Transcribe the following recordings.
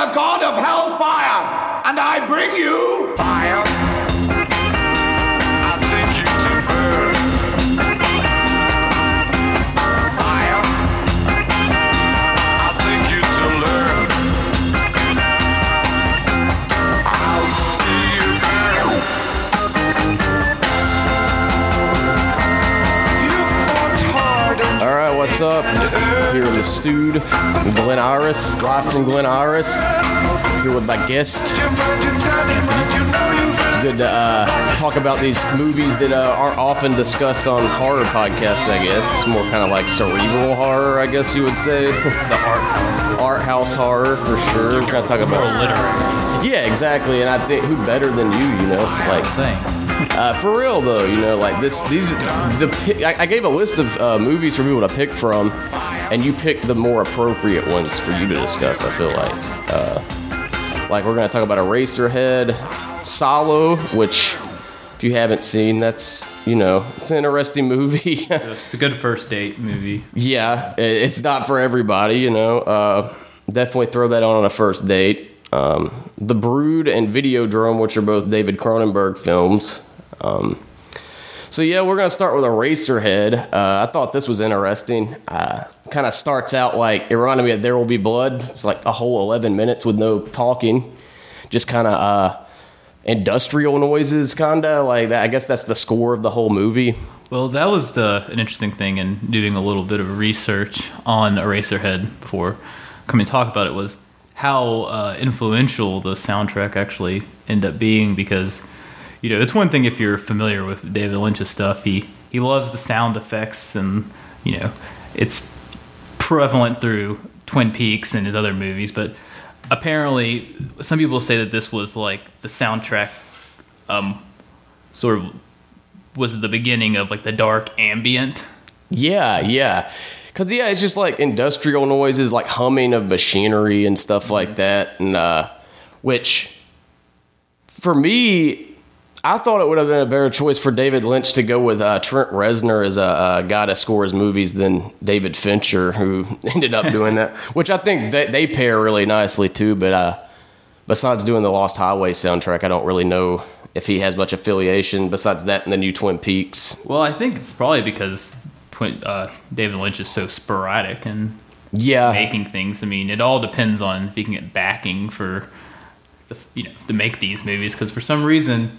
the god of hellfire, and I bring you fire. I take you to burn. Fire. I'll take you to learn. I'll see you burn. You fought hard. All right, what's up? Here in the Stewed, Glen Iris, live from Glen Iris. Here with my guest. It's good to talk about these movies that aren't often discussed on horror podcasts, I guess. It's more kind of like cerebral horror, I guess you would say. The art house horror, for sure. Try to talk about literary. Yeah, exactly. And I think who better than you know? Like, thanks. For real though, you know, like I gave a list of movies for people to pick from, and you picked the more appropriate ones for you to discuss. I feel like, we're gonna talk about Eraserhead, Salo, which if you haven't seen, that's it's an interesting movie. It's a good first date movie. Yeah, it's not for everybody, Definitely throw that on a first date. The Brood and Videodrome, which are both David Cronenberg films. So yeah, we're gonna start with Eraserhead. I thought this was interesting. Kind of starts out like it reminded me of There Will Be Blood. It's like a whole 11 minutes with no talking, just kind of industrial noises, kind of like that. I guess that's the score of the whole movie. Well, that was an interesting thing in doing a little bit of research on Eraserhead before coming to talk about it was how influential the soundtrack actually ended up being because. It's one thing if you're familiar with David Lynch's stuff. He loves the sound effects, and it's prevalent through Twin Peaks and his other movies. But apparently, some people say that this was like the soundtrack, sort of was the beginning of like the dark ambient. Yeah, because it's just like industrial noises, like humming of machinery and stuff like that, and which for me. I thought it would have been a better choice for David Lynch to go with Trent Reznor as a guy to score his movies than David Fincher, who ended up doing that, which I think they pair really nicely, too. But besides doing the Lost Highway soundtrack, I don't really know if he has much affiliation besides that and the new Twin Peaks. Well, I think it's probably because David Lynch is so sporadic in making things. I mean, it all depends on if he can get backing for... to make these movies because for some reason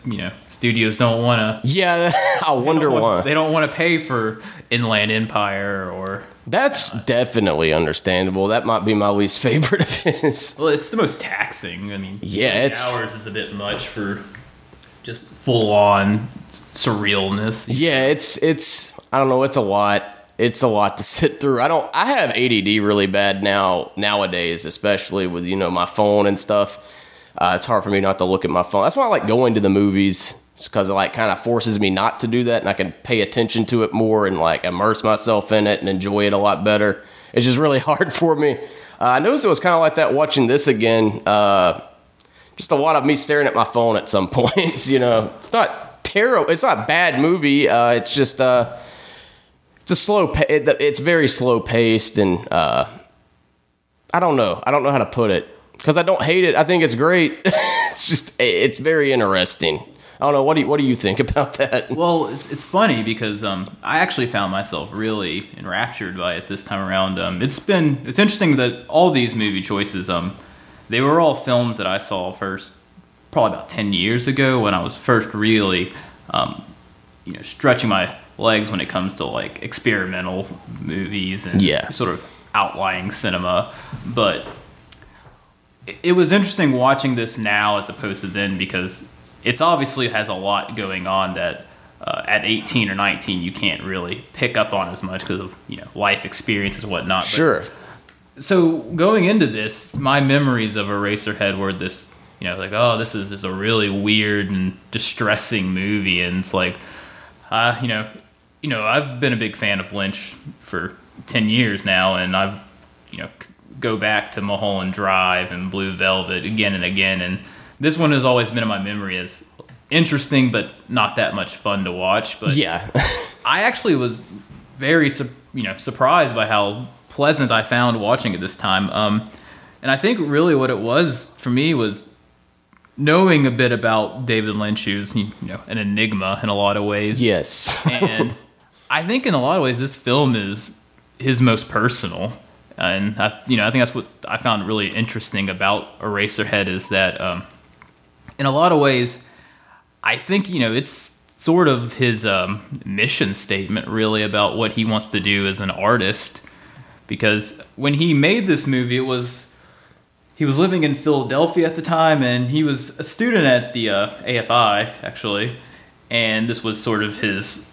studios don't want to. Yeah, I wonder why they don't want to pay for Inland Empire or. That's definitely understandable. That might be my least favorite of his. Well, it's the most taxing. I mean, hours is a bit much for just full on surrealness. Yeah, it's I don't know. It's a lot. It's a lot to sit through. I have ADD really bad nowadays, especially with my phone and stuff. It's hard for me not to look at my phone. That's why I like going to the movies because it kind of forces me not to do that, and I can pay attention to it more and immerse myself in it and enjoy it a lot better. It's just really hard for me. I noticed it was kind of like that watching this again. Just a lot of me staring at my phone at some points. It's not terrible. It's not a bad movie. It's just it's a it's very slow paced, and I don't know. I don't know how to put it. Because I don't hate it. I think it's great. It's just, it's very interesting. I don't know. What do you think about that? Well, it's funny because I actually found myself really enraptured by it this time around. It's interesting that all these movie choices, they were all films that I saw first probably about 10 years ago when I was first really, stretching my legs when it comes to like experimental movies and sort of outlying cinema. But... it was interesting watching this now as opposed to then because it's obviously has a lot going on that at 18 or 19 you can't really pick up on as much because of life experiences and whatnot. Sure. But, so going into this, my memories of Eraserhead were this, this is just a really weird and distressing movie, and it's like, I've been a big fan of Lynch for 10 years now, and I've go back to Mulholland Drive and Blue Velvet again and again, and this one has always been in my memory as interesting but not that much fun to watch. But yeah, I actually was very surprised by how pleasant I found watching it this time. And I think really what it was for me was knowing a bit about David Lynch, who's, you know, an enigma in a lot of ways. Yes. And I think in a lot of ways this film is his most personal. And, I think that's what I found really interesting about Eraserhead is that in a lot of ways, I think, it's sort of his mission statement really about what he wants to do as an artist, because when he made this movie, he was living in Philadelphia at the time, and he was a student at the AFI actually, and this was sort of his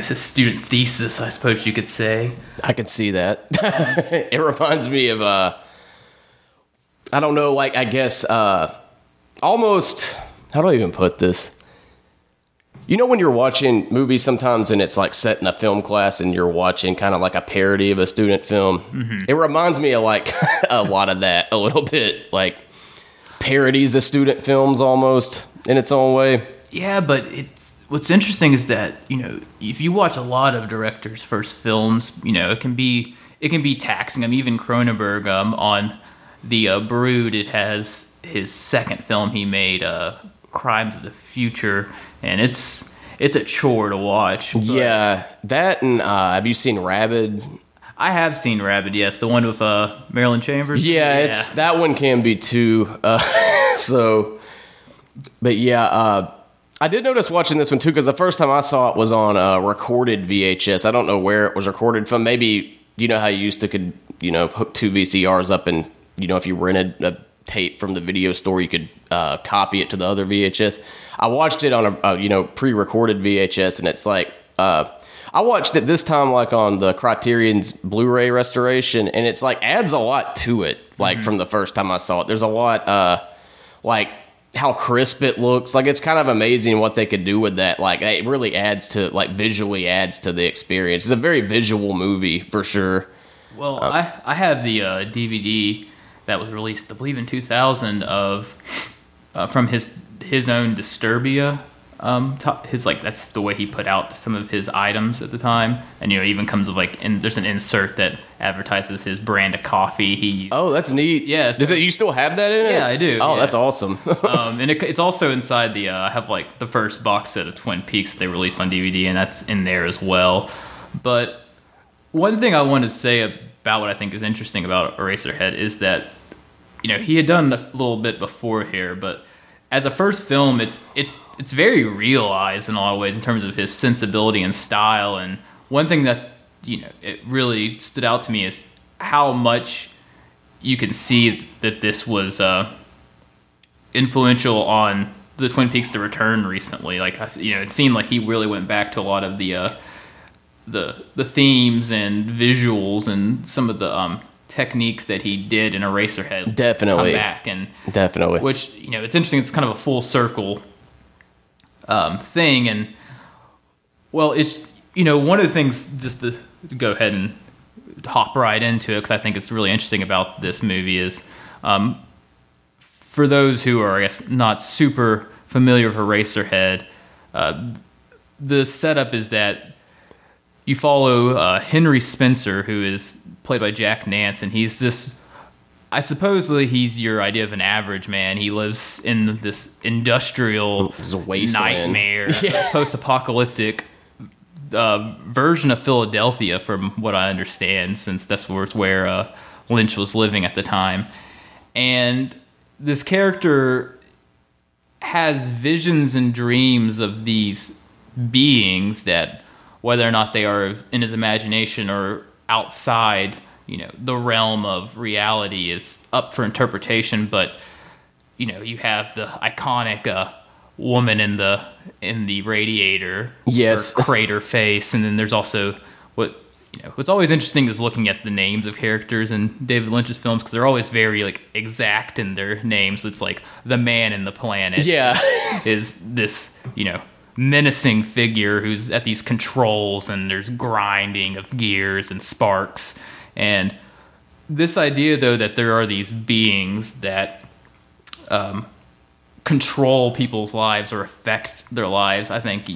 student thesis, I suppose you could say. I can see that. It reminds me of almost, how do I even put this? You know when you're watching movies sometimes and it's like set in a film class and you're watching kind of like a parody of a student film? Mm-hmm. It reminds me of like a lot of that a little bit. Like parodies of student films almost in its own way. Yeah, but what's interesting is that, if you watch a lot of directors' first films, it can be taxing. I mean, even Cronenberg on The Brood, it has his second film he made, Crimes of the Future, and it's a chore to watch. Yeah, that and have you seen Rabid? I have seen Rabid, yes, the one with Marilyn Chambers. Yeah, it's that one can be too. I did notice watching this one too, because the first time I saw it was on a recorded VHS. I don't know where it was recorded from. Maybe how you used to could hook two VCRs up and if you rented a tape from the video store, you could copy it to the other VHS. I watched it on a pre-recorded VHS, and it's like I watched it this time like on the Criterion's Blu-ray restoration, and it's like adds a lot to it. Like mm-hmm. From the first time I saw it, there's a lot like how crisp it looks. Like it's kind of amazing what they could do with that. Like it really visually adds to the experience. It's a very visual movie for sure. Well, I have the DVD that was released, I believe, in 2000 of from his own Disturbia. That's the way he put out some of his items at the time, and it even comes with there's an insert that advertises his brand of coffee. Oh, that's neat. Yeah, so, you still have that in it? Yeah, I do. Oh, yeah. That's awesome. And it's also inside the I have the first box set of Twin Peaks that they released on DVD, and that's in there as well. But one thing I want to say about what I think is interesting about Eraserhead is that he had done a little bit before here, but as a first film, it's very realized in a lot of ways in terms of his sensibility and style. And one thing that it really stood out to me is how much you can see that this was influential on the Twin Peaks: The Return recently. It seemed like he really went back to a lot of the themes and visuals and some of the techniques that he did in Eraserhead. Definitely. Come back and definitely. Which it's interesting. It's kind of a full circle thing, and well, it's one of the things, just to go ahead and hop right into it, because I think it's really interesting about this movie is for those who are, I guess, not super familiar with Eraserhead, the setup is that you follow Henry Spencer, who is played by Jack Nance, and he's this, I supposedly he's your idea of an average man. He lives in this industrial nightmare, post-apocalyptic version of Philadelphia, from what I understand, since that's where Lynch was living at the time. And this character has visions and dreams of these beings that, whether or not they are in his imagination or outside, the realm of reality is up for interpretation. But you have the iconic woman in the radiator, yes, crater face, and then there's also what what's always interesting is looking at the names of characters in David Lynch's films, because they're always very exact in their names. It's like the man in the planet, yeah, is this menacing figure who's at these controls, and there's grinding of gears and sparks. And this idea, though, that there are these beings that control people's lives or affect their lives, I think,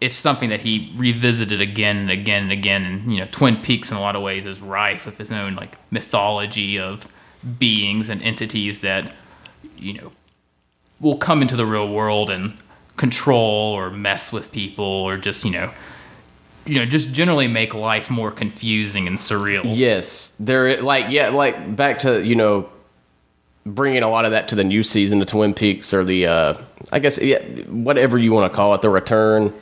it's something that he revisited again and again and again. And, Twin Peaks in a lot of ways is rife with his own mythology of beings and entities that, you know, will come into the real world and control or mess with people or just, you know, just generally make life more confusing and surreal. Yes. They're like, yeah, like back to, you know, bringing a lot of that to the new season of Twin Peaks or the, I guess, yeah, whatever you want to call it, the return.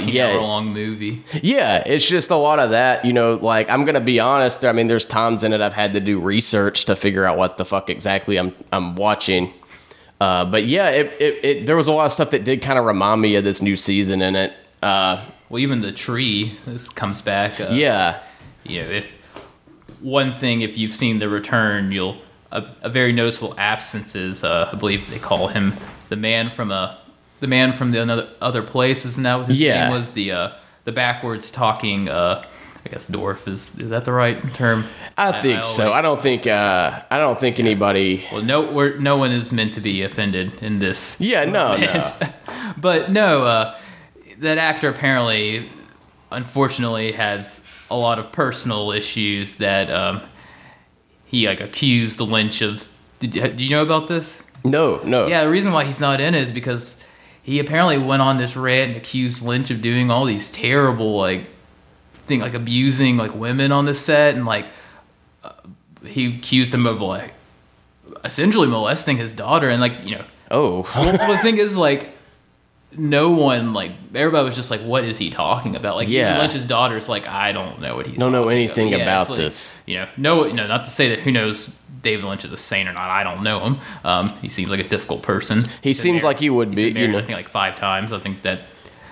Yeah, long movie. Yeah, it's just a lot of that, you know, like, I'm going to be honest. I mean, there's times in it I've had to do research to figure out what the fuck exactly I'm watching. But yeah, it there was a lot of stuff that did kind of remind me of this new season in it. Well, even the tree comes back. Yeah. You know, if you've seen The Return, you'll a very noticeable absence is, I believe they call him the man from the other place, isn't that what his name was? The backwards talking, I guess dwarf is that the right term? I think so. I don't think anybody. Well, no one is meant to be offended in this. Yeah, no. But no, that actor apparently, unfortunately, has a lot of personal issues that he like accused Lynch of. Do you know about this? No. Yeah, the reason why he's not in it is because he apparently went on this rant and accused Lynch of doing all these terrible thing, like abusing like women on the set, and like he accused him of like essentially molesting his daughter, and like, you know. Oh. Well, the thing is, like, no one, like, everybody was just like, what is he talking about? Like, yeah. Even Lynch's daughter's like, I don't know what he's. Don't know anything about this. You know, no, not to say that who knows David Lynch is a saint or not. I don't know him. He seems like a difficult person. He seems like he would be. You know, I think like 5 times. I think that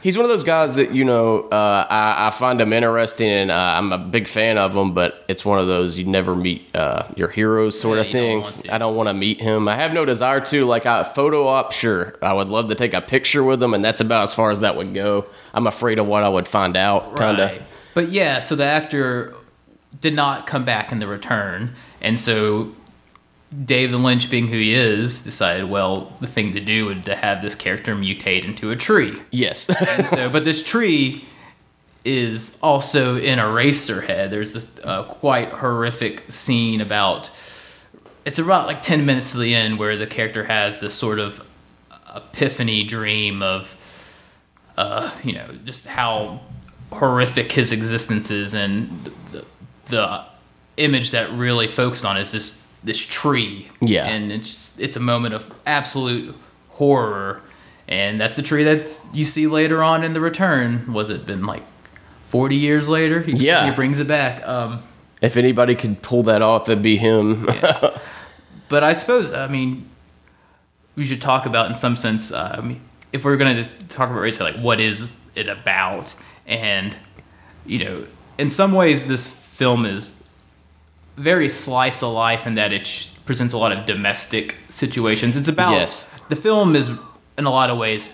he's one of those guys that, you know, I find him interesting, and I'm a big fan of him. But it's one of those you never meet your heroes sort of things. I don't want to meet him. I have no desire to. Like, a photo op, sure. I would love to take a picture with him, and that's about as far as that would go. I'm afraid of what I would find out, kind of. Right. But yeah, so the actor did not come back in The Return, and so David Lynch, being who he is, decided, well, the thing to do would to have this character mutate into a tree. Yes. And so, but this tree is also in Eraserhead. There's this quite horrific scene about, it's about like 10 minutes to the end, where the character has this sort of epiphany dream of, you know, just how horrific his existence is. And the image that really focused on is this tree. Yeah. And it's a moment of absolute horror. And that's the tree that you see later on in The Return. Was it been like 40 years later? He brings it back. If anybody could pull that off, it'd be him. Yeah. But I suppose, I mean, we should talk about, in some sense, if we're going to talk about race, like, what is it about? And, you know, in some ways, this film is very slice of life in that it presents a lot of domestic situations. It's about, the film is in a lot of ways,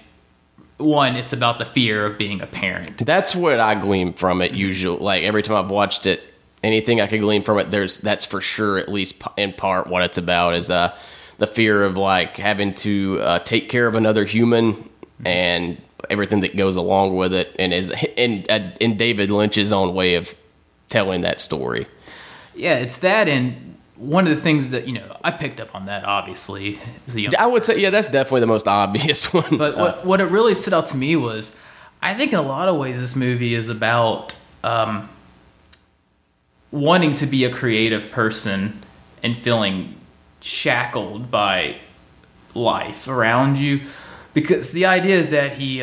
one, it's about the fear of being a parent. That's what I glean from it usually. Like, every time I've watched it, anything I could glean from it, that's for sure, at least in part, what it's about is the fear of like having to take care of another human, mm-hmm. and everything that goes along with it, and is in David Lynch's own way of telling that story. Yeah, it's that, and one of the things that, you know, I picked up on that, obviously, as a young person. I would say, yeah, that's definitely the most obvious one. But what it really stood out to me was, I think in a lot of ways this movie is about wanting to be a creative person and feeling shackled by life around you. Because the idea is that he,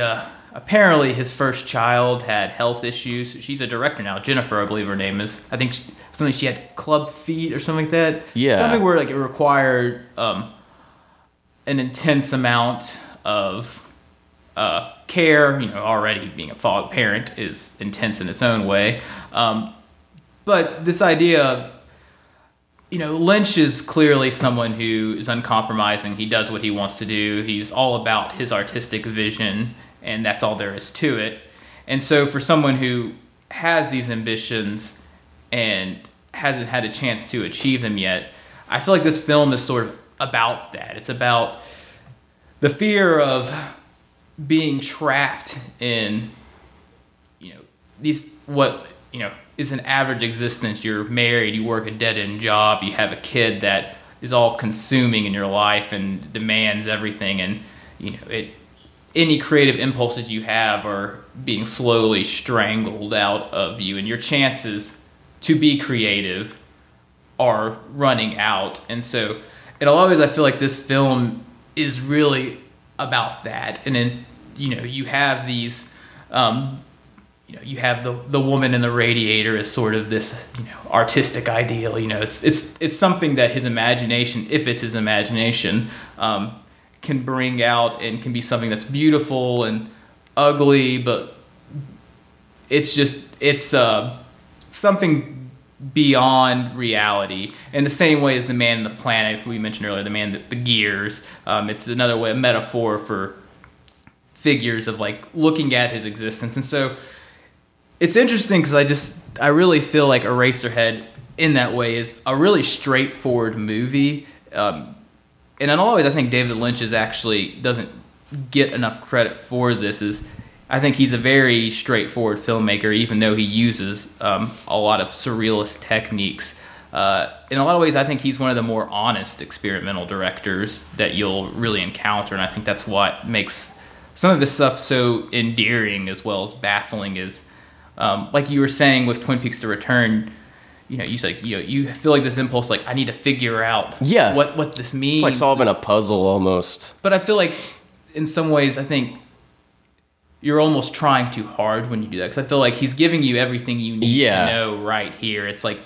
apparently his first child had health issues. She's a director now, Jennifer, I believe her name is. I think something she had club feet or something like that. Yeah. Something where like it required an intense amount of care. You know, already being a father parent is intense in its own way. But this idea of, you know, Lynch is clearly someone who is uncompromising. He does what he wants to do. He's all about his artistic vision, and that's all there is to it. And so for someone who has these ambitions and hasn't had a chance to achieve them yet, I feel like this film is sort of about that. It's about the fear of being trapped in, you know, these, what you know, is an average existence. You're married, you work a dead-end job, you have a kid that is all consuming in your life and demands everything, and you know, it, any creative impulses you have are being slowly strangled out of you, and your chances to be creative are running out. And so in a lot of ways I feel like this film is really about that. And then, you know, you have these you know, you have the woman in the radiator as sort of this, you know, artistic ideal. You know, it's something that his imagination, if it's his imagination, can bring out, and can be something that's beautiful and ugly, but it's just, it's something beyond reality. In the same way as the man and the planet we mentioned earlier, the man, the gears. It's another way, a metaphor for figures of like looking at his existence, and so. It's interesting because I really feel like Eraserhead in that way is a really straightforward movie. And in a lot of ways, I think David Lynch is actually doesn't get enough credit for this. I think he's a very straightforward filmmaker, even though he uses a lot of surrealist techniques. In a lot of ways, I think he's one of the more honest experimental directors that you'll really encounter. And I think that's what makes some of this stuff so endearing as well as baffling is... like you were saying with Twin Peaks: The Return, you know, you say, you know, you feel like this impulse, like I need to figure out, what this means. It's like solving a puzzle almost. But I feel like, in some ways, I think you're almost trying too hard when you do that, because I feel like he's giving you everything you need to know right here. It's like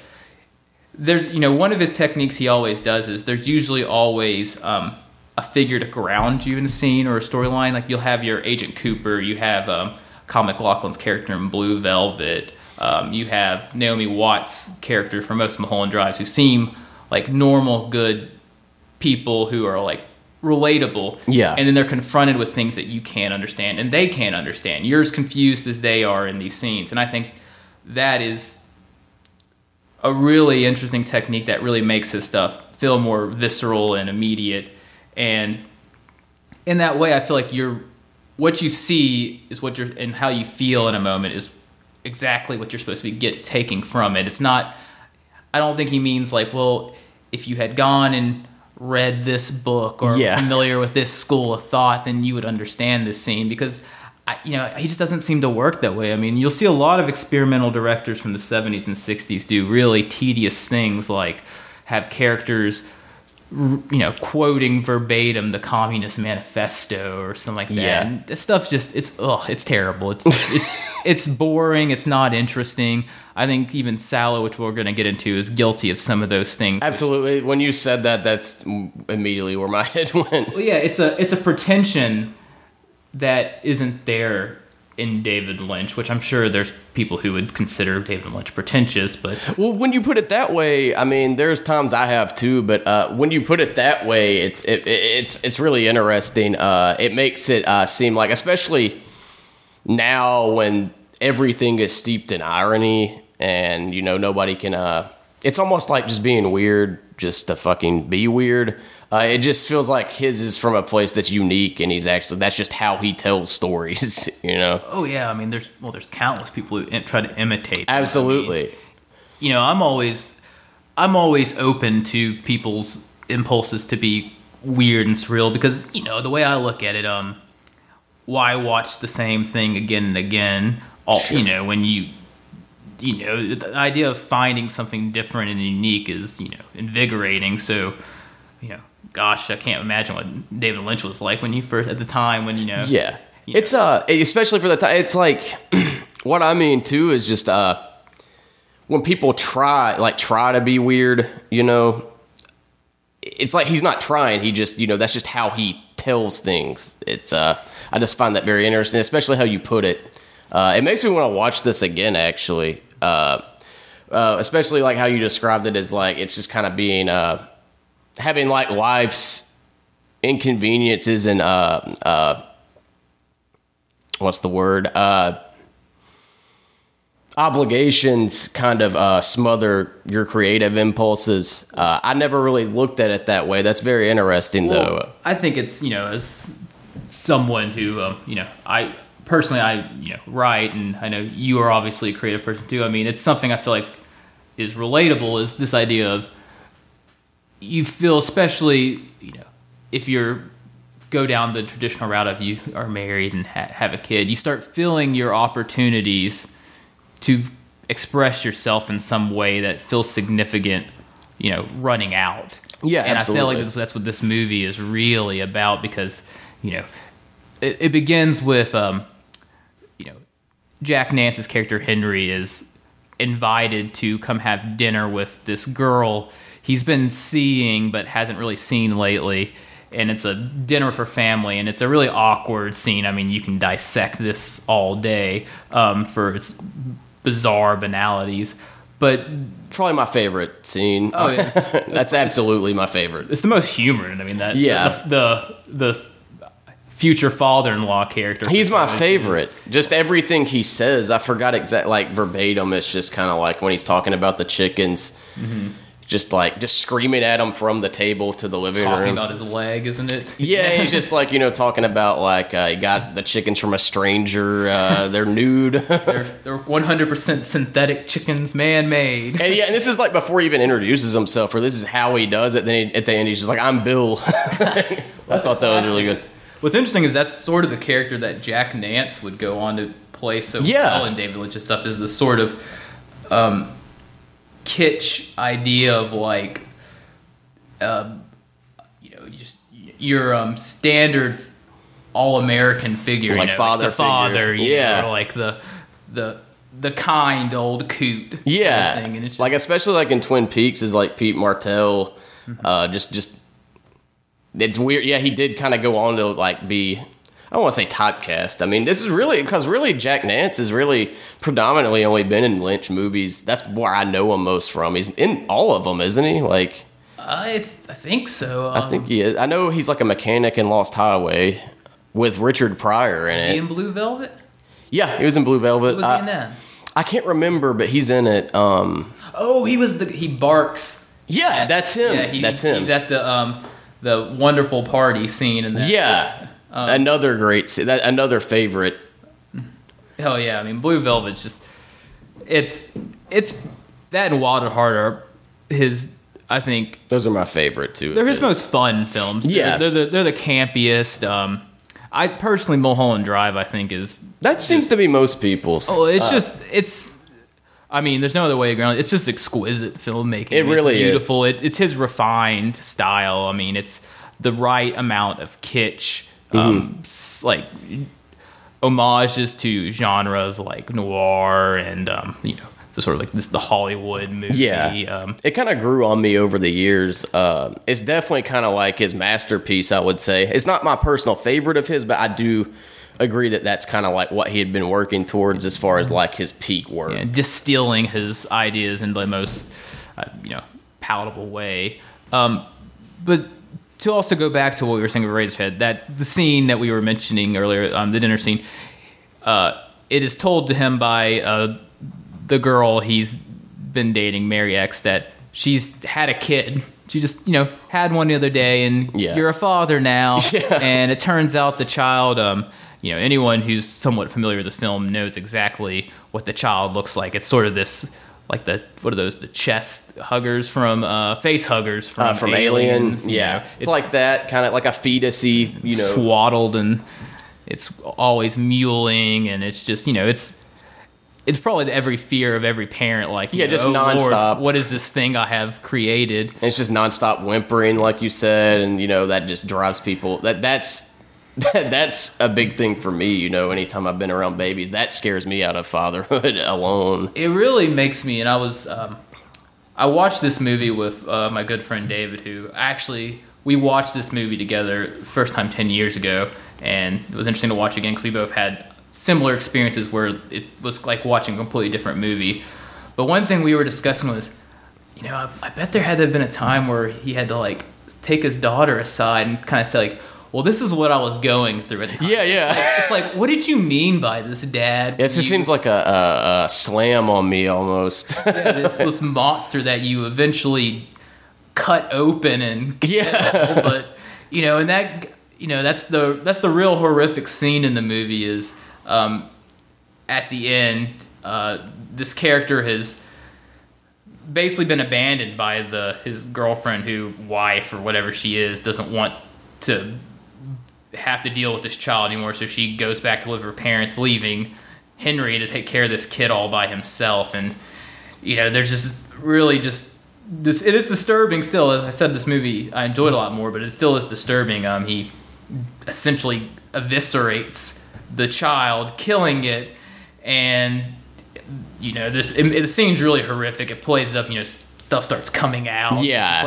there's, you know, one of his techniques he always does is there's usually always a figure to ground you in a scene or a storyline. Like you'll have your Agent Cooper, you have. Comic Lachlan's character in Blue Velvet. You have Naomi Watts' character from most Mulholland Drives, who seem like normal, good people who are like relatable. Yeah. And then they're confronted with things that you can't understand and they can't understand. You're as confused as they are in these scenes. And I think that is a really interesting technique that really makes his stuff feel more visceral and immediate. And in that way, I feel like you're what you see is what you're, and how you feel in a moment is exactly what you're supposed to be taking from it. It's not, I don't think he means like, well, if you had gone and read this book or familiar with this school of thought, then you would understand this scene, because, you know, he just doesn't seem to work that way. I mean, you'll see a lot of experimental directors from the 70s and 60s do really tedious things like have characters, you know, quoting verbatim the Communist Manifesto or something like that. Yeah. And this stuff's just, it's terrible. It's boring. It's not interesting. I think even Salo, which we're going to get into, is guilty of some of those things. Absolutely. When you said that, that's immediately where my head went. Well, yeah, it's a pretension that isn't there in David Lynch, which I'm sure there's people who would consider David Lynch pretentious, but... Well, when you put it that way, I mean, there's times I have too, but when you put it that way, it's really interesting. It makes it seem like, especially now when everything is steeped in irony and, you know, nobody can... it's almost like just being weird just to fucking be weird. It just feels like his is from a place that's unique, and he's actually, that's just how he tells stories, you know? Oh, yeah. I mean, there's countless people who try to imitate. Absolutely. I mean, you know, I'm always open to people's impulses to be weird and surreal because, you know, the way I look at it, why watch the same thing again and again? You know, when you know, the idea of finding something different and unique is, you know, invigorating. So, you know, gosh, I can't imagine what David Lynch was like when you first, at the time when, you know. Yeah. You know. It's, especially for the time, it's like, what I mean too is just, when people try to be weird, you know, it's like he's not trying. He just, you know, that's just how he tells things. It's, I just find that very interesting, especially how you put it. It makes me want to watch this again, actually. Especially like how you described it as like, it's just kind of being, having like life's inconveniences and what's the word, obligations kind of smother your creative impulses. I never really looked at it that way. That's very interesting, though. I think it's, you know, as someone who you know, I personally, I write, and I know you are obviously a creative person too. I mean, it's something I feel like is relatable, is this idea of you feel, especially if you're go down the traditional route of you are married and have a kid, you start feeling your opportunities to express yourself in some way that feels significant, running out. Yeah, and absolutely. I feel like that's what this movie is really about, because it begins with Jack Nance's character Henry is invited to come have dinner with this girl he's been seeing but hasn't really seen lately, and it's a dinner for family, and it's a really awkward scene. I mean, you can dissect this all day for its bizarre banalities, but probably my favorite scene. Oh yeah, that's absolutely my favorite. It's the most humorous. I mean, that the future father-in-law character. He's my favorite. Just everything he says, I forgot exactly, like verbatim. It's just kind of like when he's talking about the chickens, mm-hmm. just screaming at him from the table to the living room. Talking about his leg, isn't it? Yeah, he's just like talking about like he got the chickens from a stranger. They're nude. they're 100% synthetic chickens, man-made. And yeah, and this is like before he even introduces himself, or this is how he does it. Then at the end, he's just like, "I'm Bill." I thought that was really good. What's interesting is that's sort of the character that Jack Nance would go on to play well in David Lynch's stuff, is the sort of kitsch idea of like, your standard all-American figure, like father, yeah, like the kind old coot, yeah, kind of thing. And it's just, like especially like in Twin Peaks is like Pete Martell, mm-hmm. It's weird. Yeah, he did kind of go on to like be, I don't want to say typecast. I mean, this is really because Jack Nance has really predominantly only been in Lynch movies. That's where I know him most from. He's in all of them, isn't he? Like, I think so. I think he is. I know he's like a mechanic in Lost Highway with Richard Pryor in it. Is he in Blue Velvet? Yeah, he was in Blue Velvet. What was he in that? I can't remember, but he's in it. He barks. Yeah, that's him. Yeah, that's him. He's at the wonderful party scene in that. Yeah, another great scene. Another favorite. Hell yeah! I mean, Blue Velvet's just it's that and Wild at Heart are his. I think those are my favorite too. They're his most fun films. Yeah, they're the campiest. I personally, Mulholland Drive, I think is seems to be most people's. Oh, it's just. I mean, there's no other way to ground it. It's just exquisite filmmaking. It really is. It's beautiful. It's his refined style. I mean, it's the right amount of kitsch, like homages to genres like noir and the sort of like the Hollywood movie. Yeah, it kind of grew on me over the years. It's definitely kind of like his masterpiece, I would say. It's not my personal favorite of his, but I do agree that that's kind of like what he had been working towards as far as like his peak work. Yeah, distilling his ideas in the most, palatable way. But to also go back to what we were saying with Eraserhead, that the scene that we were mentioning earlier, the dinner scene, it is told to him by the girl he's been dating, Mary X, that she's had a kid. She just, had one the other day, and you're a father now. Yeah. And it turns out the child... anyone who's somewhat familiar with this film knows exactly what the child looks like. It's sort of this, like the chest huggers from face huggers from Aliens. Yeah, it's like that kind of like a fetusy, swaddled, and it's always mewling, and it's just it's probably every fear of every parent. Like, just nonstop. Lord, what is this thing I have created? And it's just nonstop whimpering, like you said, and that just drives people. That's a big thing for me, anytime I've been around babies. That scares me out of fatherhood alone. It really makes me, and I watched this movie with my good friend David, who actually, we watched this movie together first time 10 years ago, and it was interesting to watch again because we both had similar experiences where it was like watching a completely different movie. But one thing we were discussing was, I bet there had to have been a time where he had to like take his daughter aside and kind of say like, well, this is what I was going through at the time. Yeah, yeah. It's like, what did you mean by this, Dad? It just seems like a slam on me almost. Yeah, this monster that you eventually cut open and kill. But and that's the real horrific scene in the movie is At the end, this character has basically been abandoned by his girlfriend, wife or whatever she is, doesn't want to have to deal with this child anymore, so she goes back to live with her parents, leaving Henry to take care of this kid all by himself. And there's just really just this, it is disturbing still. As I said, this movie I enjoyed a lot more, but it still is disturbing. He essentially eviscerates the child, killing it, and the scene's really horrific. It plays up, stuff starts coming out. Yeah, it's just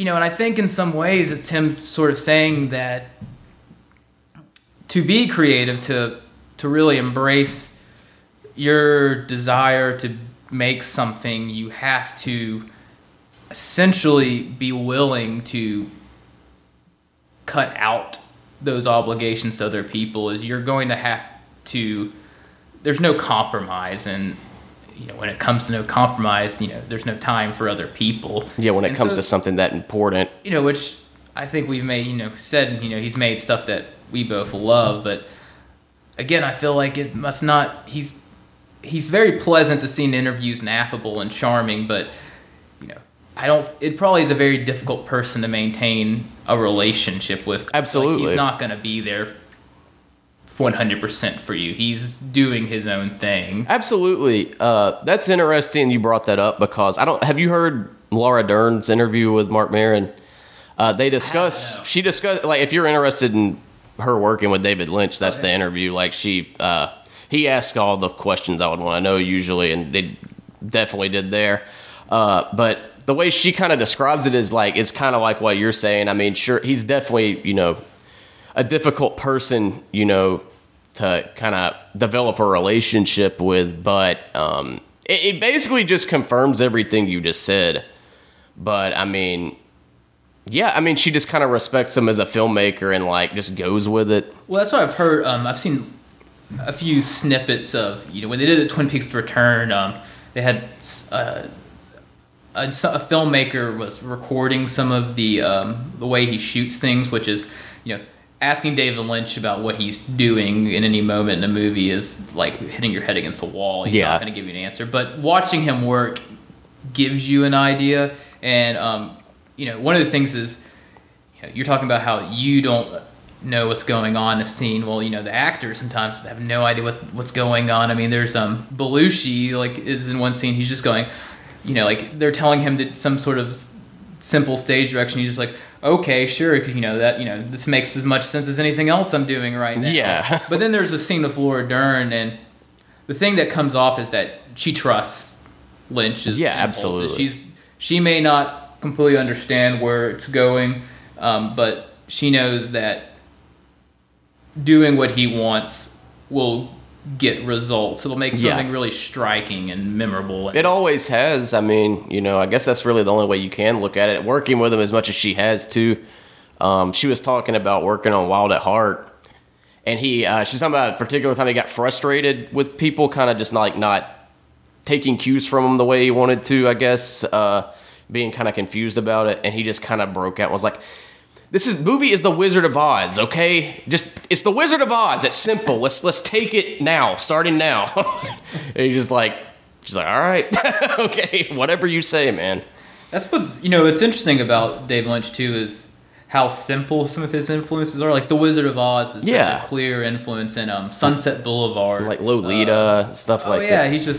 like, and I think in some ways it's him sort of saying that to be creative, to really embrace your desire to make something, you have to essentially be willing to cut out those obligations to other people. Is you're going to have to, there's no compromise, and when it comes to no compromise, there's no time for other people. Yeah, when it comes to something that important. Which I think we've made, he's made stuff that we both love, but again, I feel like it must not, he's very pleasant to see in interviews and affable and charming, but it probably is a very difficult person to maintain a relationship with. Absolutely. He's not going to be there 100% for you. He's doing his own thing. Absolutely. That's interesting you brought that up, because have you heard Laura Dern's interview with Marc Maron? She discussed, like, if you're interested in her working with David Lynch, that's the interview. Like, he asked all the questions I would want to know usually, and they definitely did there. But the way she kind of describes it is like, it's kind of like what you're saying. I mean, sure, he's definitely, a difficult person, to kind of develop a relationship with, but it basically just confirms everything you just said. But I mean, yeah, I mean, she just kind of respects him as a filmmaker and like just goes with it. Well, that's what I've heard. I've seen a few snippets of, when they did the Twin Peaks Return, they had a filmmaker was recording some of the way he shoots things, which is, asking David Lynch about what he's doing in any moment in a movie is like hitting your head against the wall. He's not going to give you an answer, but watching him work gives you an idea. And, one of the things is, you're talking about how you don't know what's going on in a scene. Well, the actors sometimes have no idea what's going on. I mean, there's Belushi, like, is in one scene, he's just going, like, they're telling him that some sort of simple stage direction. He's just like, okay, sure, that, this makes as much sense as anything else I'm doing right now. Yeah. But then there's a scene with Laura Dern, and the thing that comes off is that she trusts Lynch's impulses. Absolutely. She may not completely understand where it's going, but she knows that doing what he wants will get results. It'll make something really striking and memorable. It always has. I mean, I guess that's really the only way you can look at it. Working with him as much as she has too. She was talking about working on Wild at Heart, and she's talking about a particular time he got frustrated with people kind of just not taking cues from him the way he wanted to, I guess, being kind of confused about it. And he just kind of broke out and was like, This movie is The Wizard of Oz, okay? It's The Wizard of Oz. It's simple. Let's take it now, starting now. And you're just like, she's like, all right, okay, whatever you say, man. That's what's, it's interesting about David Lynch too, is how simple some of his influences are. Like The Wizard of Oz is such a clear influence, in Sunset Boulevard, like Lolita, stuff like that. Oh yeah,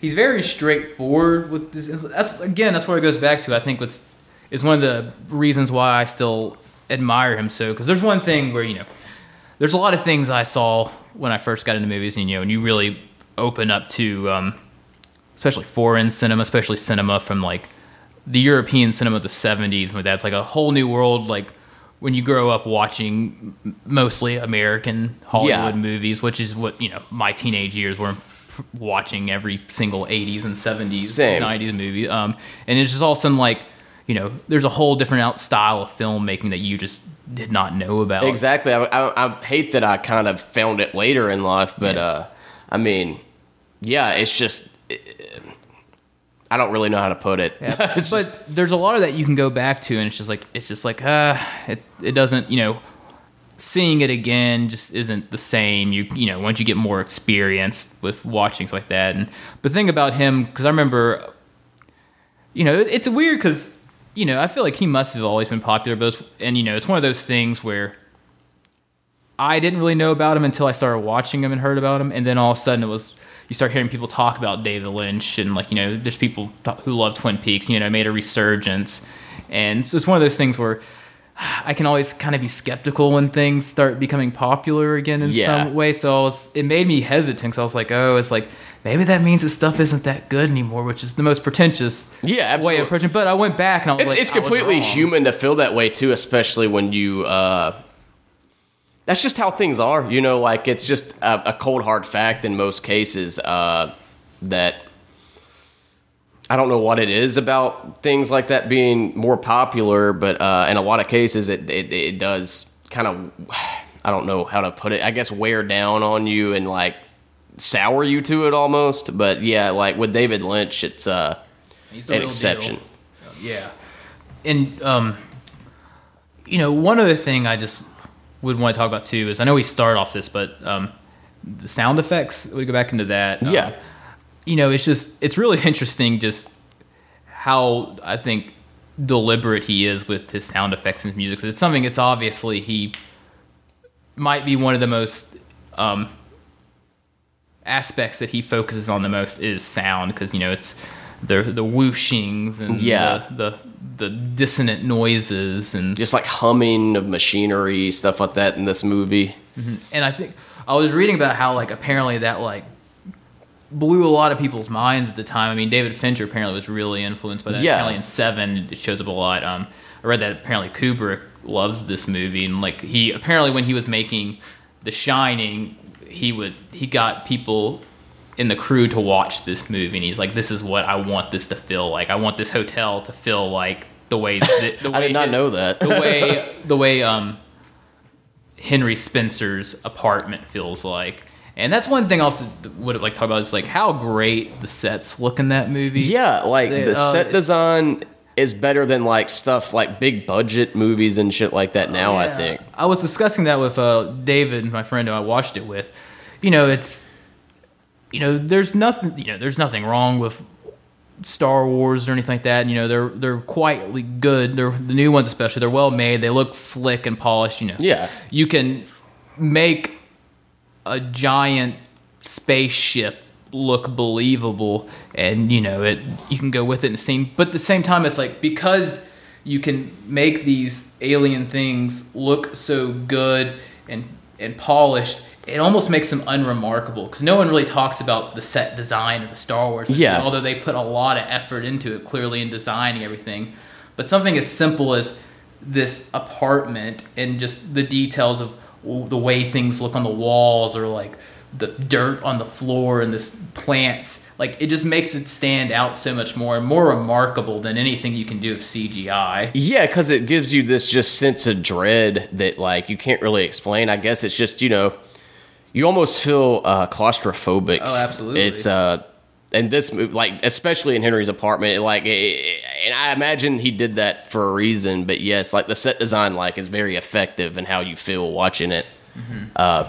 he's very straightforward with this. That's where it goes back to. I think is one of the reasons why I still admire him so, because there's one thing where, there's a lot of things I saw when I first got into movies, and you really open up to, especially foreign cinema, especially cinema from, like, the European cinema of the 70s, and that's like a whole new world, like, when you grow up watching mostly American Hollywood movies, which is what, my teenage years were watching every single 80s and 70s, Same. 90s movie, and it's just all some, like, there's a whole different style of filmmaking that you just did not know about. Exactly. I hate that I kind of found it later in life, but I mean, it's just, I don't really know how to put it. Yeah. But there's a lot of that you can go back to, and it's just like, it doesn't, seeing it again just isn't the same. You know, once you get more experienced with watching stuff like that. And the thing about him, because I remember, you know, it's weird because, you know, I feel like he must have always been popular, but and you know, it's one of those things where I didn't really know about him until I started watching him and heard about him, and then all of a sudden it was, you start hearing people talk about David Lynch, and like, you know, there's people who love Twin Peaks, you know, made a resurgence. And so it's one of those things where I can always kind of be skeptical when things start becoming popular again in some way. So it made me hesitant because I was like, oh, it's like, maybe that means that stuff isn't that good anymore, which is the most pretentious way of approaching. But I went back and I was like, it's completely human to feel that way too, especially when you, that's just how things are, you know, like it's just a cold hard fact in most cases that I don't know what it is about things like that being more popular, but in a lot of cases it does kind of, I don't know how to put it, I guess wear down on you and like sour you to it almost. But yeah, like with David Lynch, it's an exception. Yeah. And, you know, one other thing I just would want to talk about too is, I know we start off this, but the sound effects, we go back into that. You know, it's just, it's really interesting just how I think deliberate he is with his sound effects and his music. So it's something that's obviously, he might be one of the most aspects that he focuses on the most is sound, because, you know, it's the whooshings and the dissonant noises and just like humming of machinery, stuff like that in this movie. Mm-hmm. And I think I was reading about how like apparently that like blew a lot of people's minds at the time. I mean, David Fincher apparently was really influenced by that. Apparently in Seven, it shows up a lot. I read that apparently Kubrick loves this movie, and like he apparently when he was making The Shining, he got people in the crew to watch this movie, and he's like, "This is what I want this to feel like. I want this hotel to feel like the way." The way I did not know that the way Henry Spencer's apartment feels like. And that's one thing I also would like to talk about is like how great the sets look in that movie. Yeah, like the set design is better than like stuff like big budget movies and shit like that now, I think. I was discussing that with David, my friend who I watched it with. You know, it's, you know, there's nothing wrong with Star Wars or anything like that. You know, they're quite good. They're the new ones especially, they're well made, they look slick and polished, you know. Yeah. You can make a giant spaceship look believable, and you know it, you can go with it in the scene, but at the same time it's like, because you can make these alien things look so good and polished, it almost makes them unremarkable, because no one really talks about the set design of the Star Wars movie, although they put a lot of effort into it clearly in designing everything. But something as simple as this apartment and just the details of the way things look on the walls, or like the dirt on the floor and this plants, like it just makes it stand out so much more and more remarkable than anything you can do with CGI. Yeah, because it gives you this just sense of dread that like you can't really explain. I guess it's just, you know, you almost feel claustrophobic. Oh, absolutely. It's and this movie, like especially in Henry's apartment, like and I imagine he did that for a reason, but yes, like the set design like is very effective in how you feel watching it. Mm-hmm.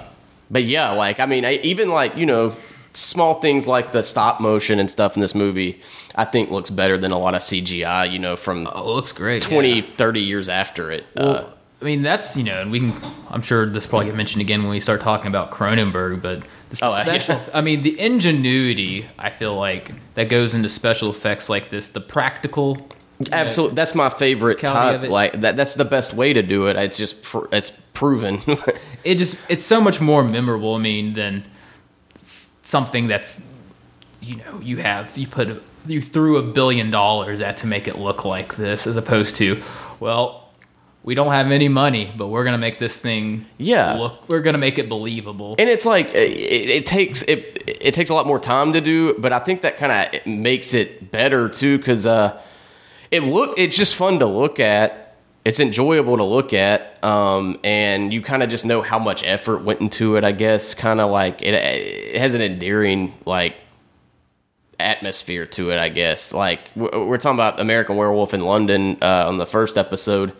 But yeah, like I mean, even like, you know, small things like the stop motion and stuff in this movie, I think looks better than a lot of CGI, you know, from it looks great 20, 30 years after it. Well, I mean, that's, you know, and we can, I'm sure this will probably get mentioned again when we start talking about Cronenberg, but I mean, the ingenuity, I feel like, that goes into special effects like this, the practical. Absolutely. That's my favorite type. Like that's the best way to do it. It's just, it's proven. It's so much more memorable, I mean, than something that's, you know, you threw $1 billion at to make it look like this, as opposed to, well, we don't have any money, but we're going to make this thing look, we're going to make it believable. And it's like, it takes a lot more time to do, but I think that kind of makes it better too, because it's just fun to look at. It's enjoyable to look at, and you kind of just know how much effort went into it, I guess. Kind of like, it has an endearing, like, atmosphere to it, I guess. Like, we're talking about American Werewolf in London on the first episode.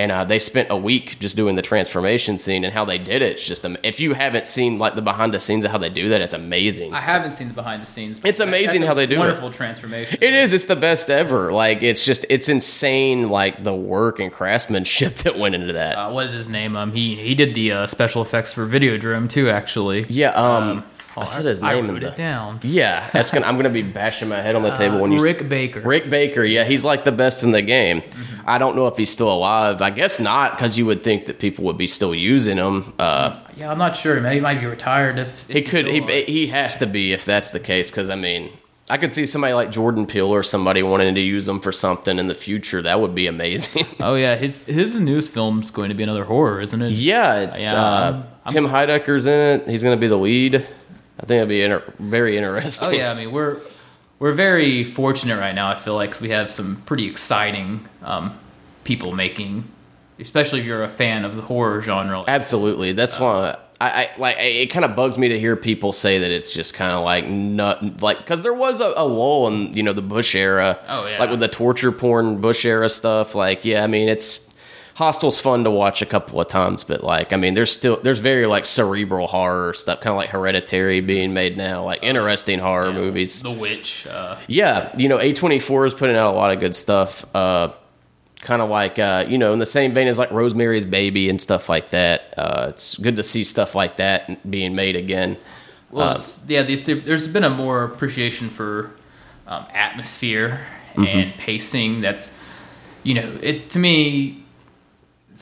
And they spent a week just doing the transformation scene, and how they did it. It's just, if you haven't seen like the behind the scenes of how they do that, it's amazing. I haven't seen the behind the scenes. It's amazing how they do it. Wonderful transformation. It is. It's the best ever. Like, it's just, it's insane. Like the work and craftsmanship that went into that. What is his name? He did the special effects for Videodrome too, actually. Yeah. I said his name. I wrote it down. Yeah, that's I'm gonna be bashing my head on the table when you. Rick Baker. Rick Baker. Yeah, he's like the best in the game. Mm-hmm. I don't know if he's still alive. I guess not, because you would think that people would be still using him. Yeah, I'm not sure. Man, he might be retired if he could. He has to be if that's the case. Because I mean, I could see somebody like Jordan Peele or somebody wanting to use him for something in the future. That would be amazing. Oh yeah, his news film's going to be another horror, isn't it? Yeah, Tim Heidecker's in it. He's gonna be the lead. I think it'd be very interesting. Oh yeah, I mean we're very fortunate right now. I feel like, 'cause we have some pretty exciting people making, especially if you're a fan of the horror genre. Absolutely, that's why I like. It kind of bugs me to hear people say that it's just kind of like not like, 'cause there was a lull in the Bush era. Oh yeah, like with the torture porn Bush era stuff. Like yeah, I mean it's. Hostel's fun to watch a couple of times, but like, I mean, there's very like cerebral horror stuff, kind of like Hereditary being made now, like interesting horror movies. The Witch. A24 is putting out a lot of good stuff. Kind of like, in the same vein as like Rosemary's Baby and stuff like that. It's good to see stuff like that being made again. Well, there's been a more appreciation for atmosphere and pacing. That's, it to me.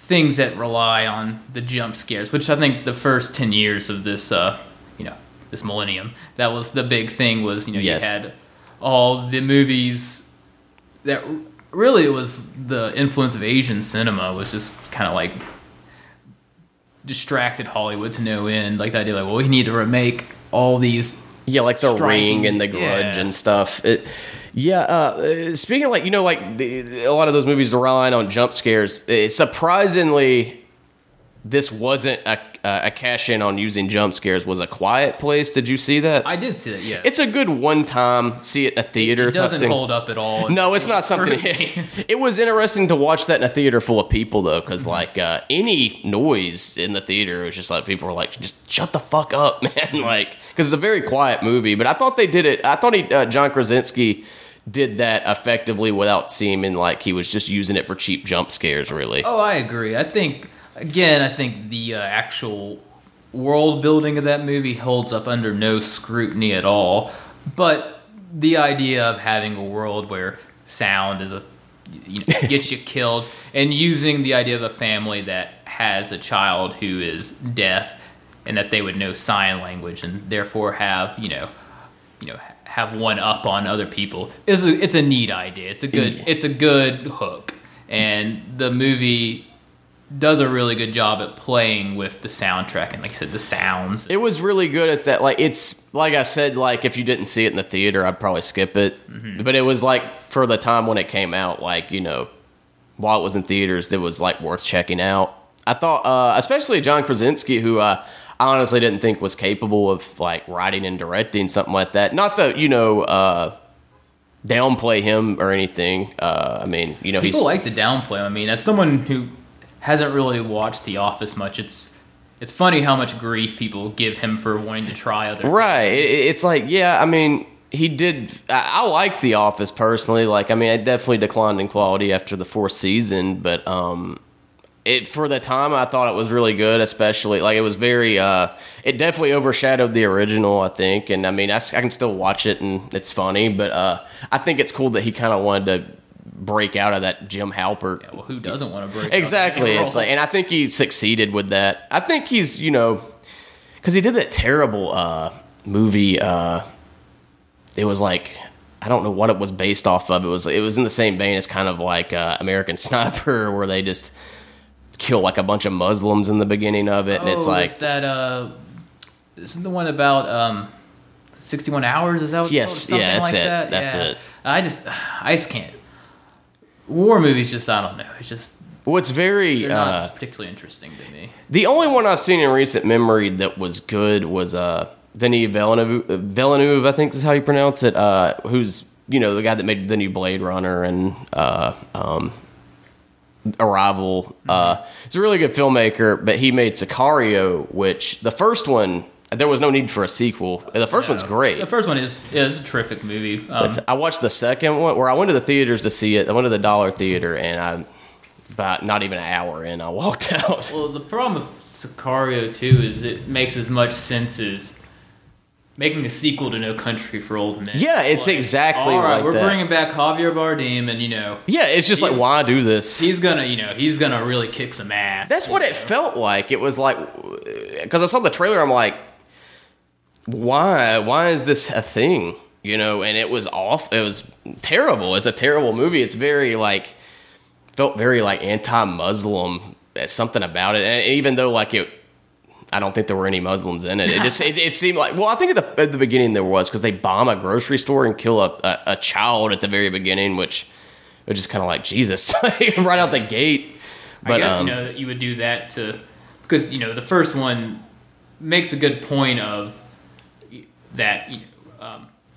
Things that rely on the jump scares, which I think the first 10 years of this, this millennium, that was the big thing was, yes. You had all the movies that really it was the influence of Asian cinema was just kind of like distracted Hollywood to no end. Like the idea, we need to remake all these. Yeah, like The Ring and The Grudge and stuff. Speaking of a lot of those movies relying on jump scares, surprisingly, this wasn't a cash-in on using jump scares. Was A Quiet Place. Did you see that? I did see that, yeah. It's a good one-time, see it in a theater type thing. It doesn't hold up at all. No, it's not something... It was interesting to watch that in a theater full of people, though, because, any noise in the theater, it was just like, people were like, just shut the fuck up, man. Because it's a very quiet movie, but I thought they did it... I thought John Krasinski... did that effectively without seeming like he was just using it for cheap jump scares, really. Oh, I agree. I think the actual world building of that movie holds up under no scrutiny at all. But the idea of having a world where sound is gets you killed, and using the idea of a family that has a child who is deaf and that they would know sign language and therefore have, have one up on other people. It's a neat idea. It's a good hook, and the movie does a really good job at playing with the soundtrack and, like I said, the sounds. It was really good at that. Like it's like I said, like if you didn't see it in the theater, I'd probably skip it. Mm-hmm. But it was like for the time when it came out, while it was in theaters, it was like worth checking out. I thought, especially John Krasinski, who I honestly didn't think was capable of writing and directing something like that. Not that downplay him or anything. People like to downplay him. I mean, as someone who hasn't really watched The Office much, it's funny how much grief people give him for wanting to try other. Right. It's like, yeah. I mean, he did. I like The Office personally. It definitely declined in quality after the fourth season, but. For the time, I thought it was really good, especially, it was very, it definitely overshadowed the original, I think, and, I can still watch it, and it's funny, but I think it's cool that he kind of wanted to break out of that Jim Halpert. Yeah, well, who doesn't want to break out of that? Exactly, it's and I think he succeeded with that. I think he's, because he did that terrible movie, it was I don't know what it was based off of, it was in the same vein as kind of American Sniper, where they just... kill a bunch of Muslims in the beginning of it, and it's that isn't the one about 61 hours? Is that what? Yes, yeah, that's it. That? That's yeah. it. I just can't. War movies, just I don't know. It's just it's very not particularly interesting to me. The only one I've seen in recent memory that was good was Denis Villeneuve, I think is how you pronounce it. Who's the guy that made the new Blade Runner and Arrival. He's a really good filmmaker, but he made Sicario, which the first one, there was no need for a sequel. The first one's great. The first one is a terrific movie. I watched the second one, where I went to the theaters to see it. I went to the Dollar Theater, and about not even an hour in, I walked out. Well, the problem with Sicario, too, is it makes as much sense as making a sequel to No Country for Old Men. Yeah, it's like, exactly all right, like we're that. Bringing back Javier Bardem, and, you know... Yeah, it's just like, why do this? He's gonna really kick some ass. That's what it felt like. It was like... Because I saw the trailer, I'm like, why? Why is this a thing? You know, and it was off. It was terrible. It's a terrible movie. It's very, like... Felt very, like, anti-Muslim. Something about it. And even though, like, it... I don't think there were any Muslims in it. It seemed like... Well, I think at the beginning there was, because they bomb a grocery store and kill a child at the very beginning, which was just kind of like, Jesus, right out the gate. But, I guess, that you would do that to... Because, the first one makes a good point of that,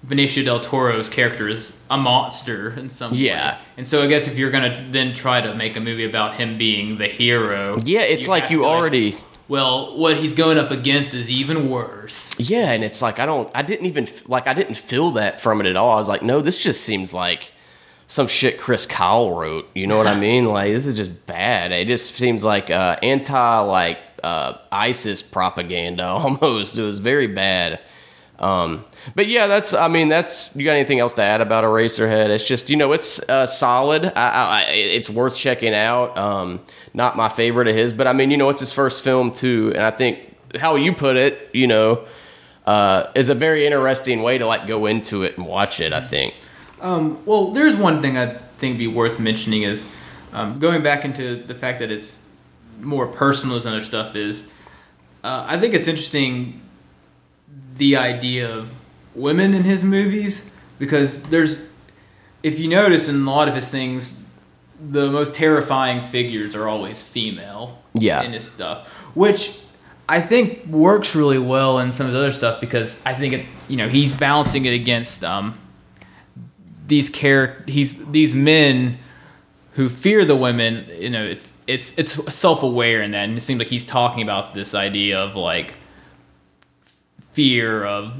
Benicio Del Toro's character is a monster in some way. And so I guess if you're going to then try to make a movie about him being the hero... Yeah, it's like you already... Well, what he's going up against is even worse. Yeah, and it's like I didn't feel that from it at all. I was like, no, this just seems like some shit Chris Kyle wrote. You know what I mean? Like, this is just bad. It just seems like ISIS propaganda almost. It was very bad. But yeah, that's you got anything else to add about Eraserhead? It's just it's solid. It's worth checking out. Not my favorite of his, but I mean, it's his first film too, and I think how you put it, is a very interesting way to like go into it and watch it, I think. Well, there's one thing I think be worth mentioning is going back into the fact that it's more personal than other stuff is. I think it's interesting the idea of women in his movies, because if you notice in a lot of his things, the most terrifying figures are always female in his stuff, which I think works really well in some of the other stuff, because I think he's balancing it against these men who fear the women. It's self-aware in that, and it seems like he's talking about this idea of like fear of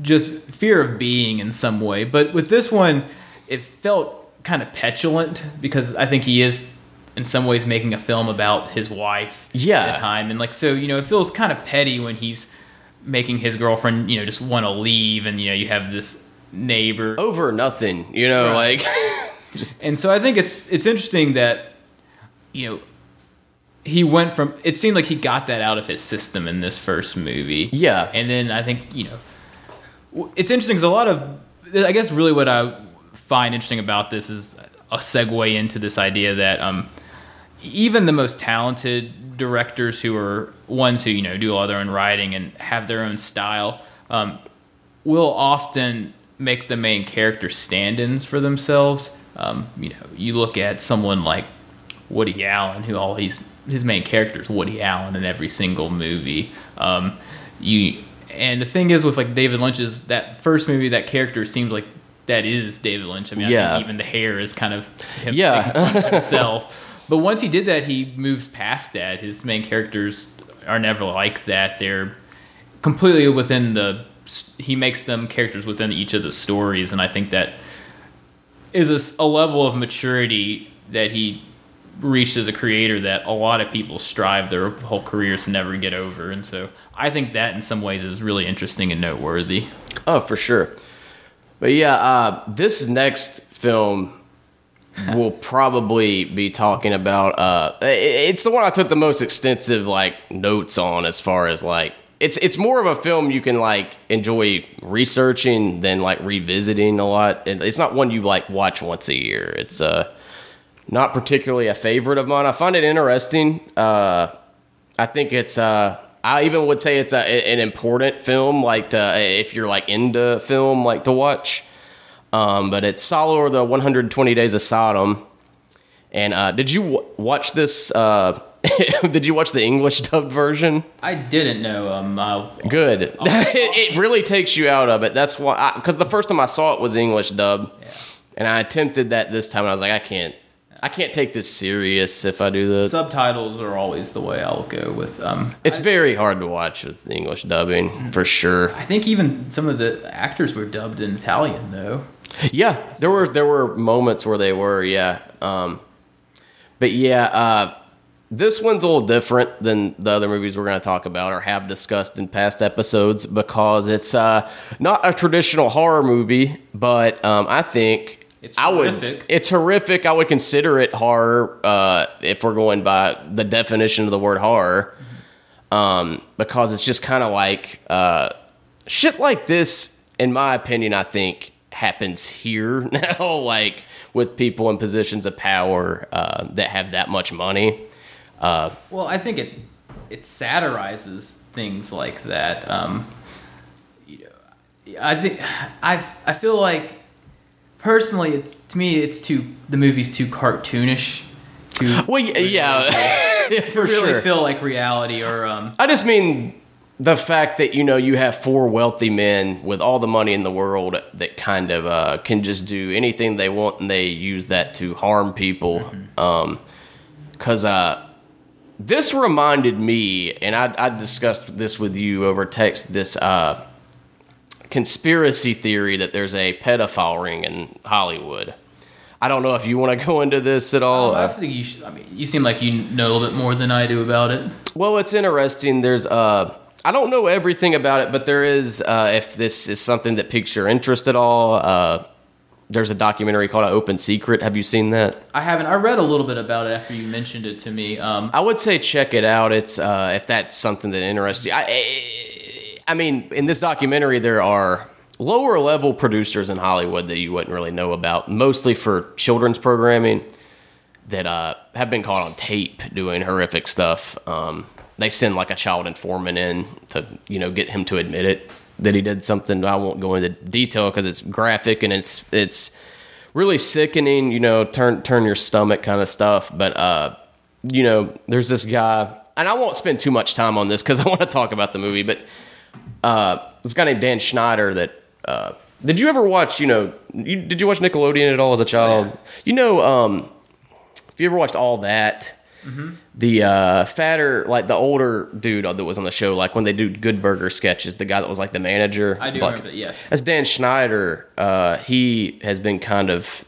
just fear of being in some way. But with this one, it felt kind of petulant, because I think he is in some ways making a film about his wife at the time. And like, so, it feels kind of petty when he's making his girlfriend, just want to leave. And, you have this neighbor over nothing, right. Like just, and so I think it's interesting that, he went from, it seemed like he got that out of his system in this first movie. Yeah. And then I think, it's interesting because I guess really what I find interesting about this is a segue into this idea that even the most talented directors who are ones who do all their own writing and have their own style will often make the main character stand-ins for themselves. You look at someone like Woody Allen, who his main character is Woody Allen in every single movie. And the thing is with like David Lynch's that first movie, that character seems like that is David Lynch. I mean, I think even the hair is kind of him himself. But once he did that, he moves past that. His main characters are never like that. They're completely he makes them characters within each of the stories. And I think that is a level of maturity that he reached as a creator that a lot of people strive their whole careers to never get over. And so I think that in some ways is really interesting and noteworthy. Oh, for sure. But yeah, this next film we'll probably be talking about. It's the one I took the most extensive like notes on, as far as like it's more of a film you can like enjoy researching than like revisiting a lot. And it's not one you like watch once a year. It's not particularly a favorite of mine. I find it interesting. I think it's I even would say it's an important film, like if you're like into film, like to watch. But it's Salo or the 120 Days of Sodom. And did you watch this? Did you watch the English dubbed version? I didn't know. Good. It really takes you out of it. That's why, because the first time I saw it was English dub, And I attempted that this time, and I was like, I can't take this serious if I do this. Subtitles are always the way I'll go with. It's very hard to watch with the English dubbing, for sure. I think even some of the actors were dubbed in Italian, though. Yeah, there were moments where they were, yeah. But yeah, this one's a little different than the other movies we're going to talk about or have discussed in past episodes because it's not a traditional horror movie, but I think... It's horrific. I would consider it horror if we're going by the definition of the word horror, because it's just kind of like shit like this, in my opinion, I think happens here now, like with people in positions of power that have that much money. Well, I think it satirizes things like that. I feel like. Personally, it's the movie's too cartoonish. To really feel like reality or. I just mean the fact that you have four wealthy men with all the money in the world that kind of can just do anything they want, and they use that to harm people. Mm-hmm. 'Cause this reminded me, and I discussed this with you over text. This conspiracy theory that there's a pedophile ring in Hollywood. I don't know if you want to go into this at all. I think you should. I mean, you seem like you know a little bit more than I do about it. Well, it's interesting. There's I don't know everything about it, but there is if this is something that piques your interest at all, there's a documentary called An Open Secret. Have you seen that? I haven't. I read a little bit about it after you mentioned it to me. I would say check it out. It's if that's something that interests you. I mean, in this documentary, there are lower-level producers in Hollywood that you wouldn't really know about, mostly for children's programming, that have been caught on tape doing horrific stuff. They send, like, a child informant in to, get him to admit it, that he did something. I won't go into detail because it's graphic and it's really sickening, turn your stomach kind of stuff. But, there's this guy, and I won't spend too much time on this because I want to talk about the movie, but... this guy named Dan Schneider that, did you ever watch, did you watch Nickelodeon at all as a child? Yeah. If you ever watched All That, mm-hmm. The fatter, like the older dude that was on the show, like when they do Good Burger sketches, the guy that was like the manager. I do remember it, yes. That's Dan Schneider. He has been kind of,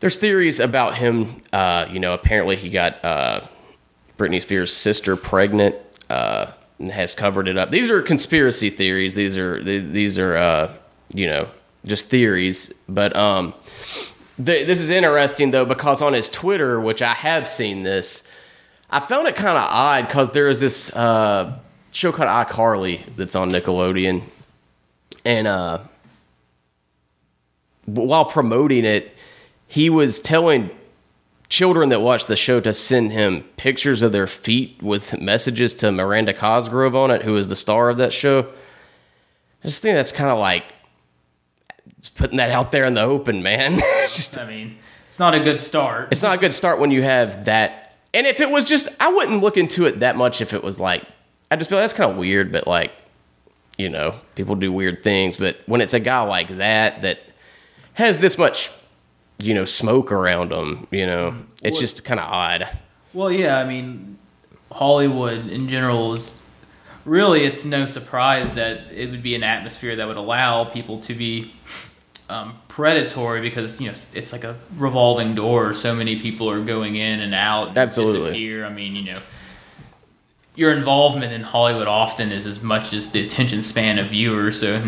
there's theories about him, apparently he got Britney Spears' sister pregnant, and has covered it up. These are conspiracy theories. These are just theories. But this is interesting though because on his Twitter, which I have seen this, I found it kind of odd because there is this show called iCarly that's on Nickelodeon, and while promoting it, he was telling children that watch the show to send him pictures of their feet with messages to Miranda Cosgrove on it, who is the star of that show. I just think that's kind of like just putting that out there in the open, man. It's not a good start. It's not a good start when you have that. And if it was just, I wouldn't look into it that much if it was like, I just feel like that's kind of weird, but like, people do weird things. But when it's a guy like that has this much smoke around them, it's just kind of odd. Well, yeah, I mean, Hollywood in general is really, it's no surprise that it would be an atmosphere that would allow people to be predatory because, it's like a revolving door. So many people are going in and out. And absolutely. Disappear. I mean, your involvement in Hollywood often is as much as the attention span of viewers. So,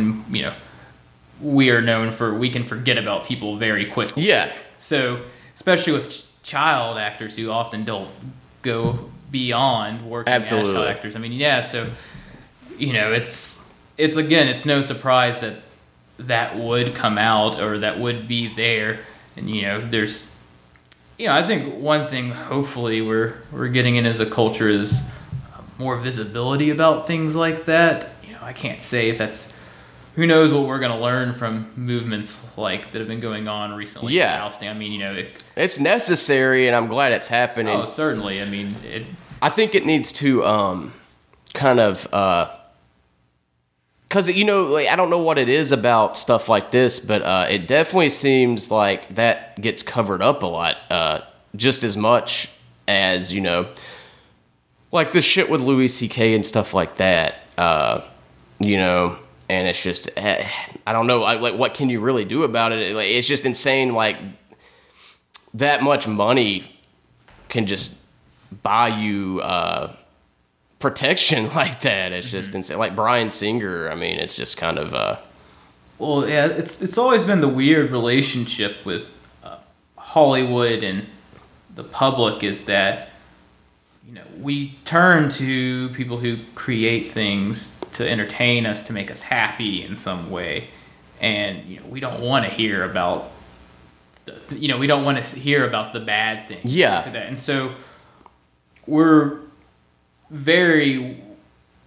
we are known for, we can forget about people very quickly. Yeah. So, especially with child actors who often don't go beyond working absolutely. As child actors. I mean, yeah, so, it's again, it's no surprise that that would come out or that would be there. And, there's, I think one thing hopefully we're getting in as a culture is more visibility about things like that. I can't say if that's, who knows what we're going to learn from movements like that have been going on recently. Yeah. I mean, it's necessary and I'm glad it's happening. Oh, certainly. I mean, I think it needs to kind of Because, you know, like, I don't know what it is about stuff like this, but it definitely seems like that gets covered up a lot, just as much as, you know, like the shit with Louis C.K. and stuff like that, you know, and it's just, I don't know, like, what can you really do about it? Like, it's just insane, like, that much money can just buy you protection like that. It's just insane. Like Bryan Singer, I mean, it's just kind of well, yeah, it's always been the weird relationship with Hollywood and the public, is that, you know, we turn to people who create things to entertain us, to make us happy in some way, and, you know, we don't want to hear about the, you know, we don't want to hear about the bad things. Yeah. That. And so we're very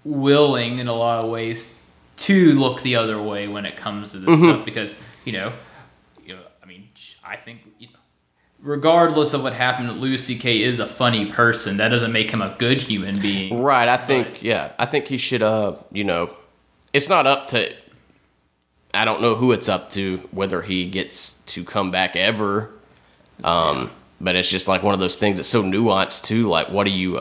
willing in a lot of ways to look the other way when it comes to this stuff, because, you know, I mean, I think, you know, regardless of what happened, Louis C.K. is a funny person. That doesn't make him a good human being. Right. I think he should, you know, it's not up to, I don't know who it's up to, whether he gets to come back ever. But it's just like one of those things that's so nuanced too. Like, what do you,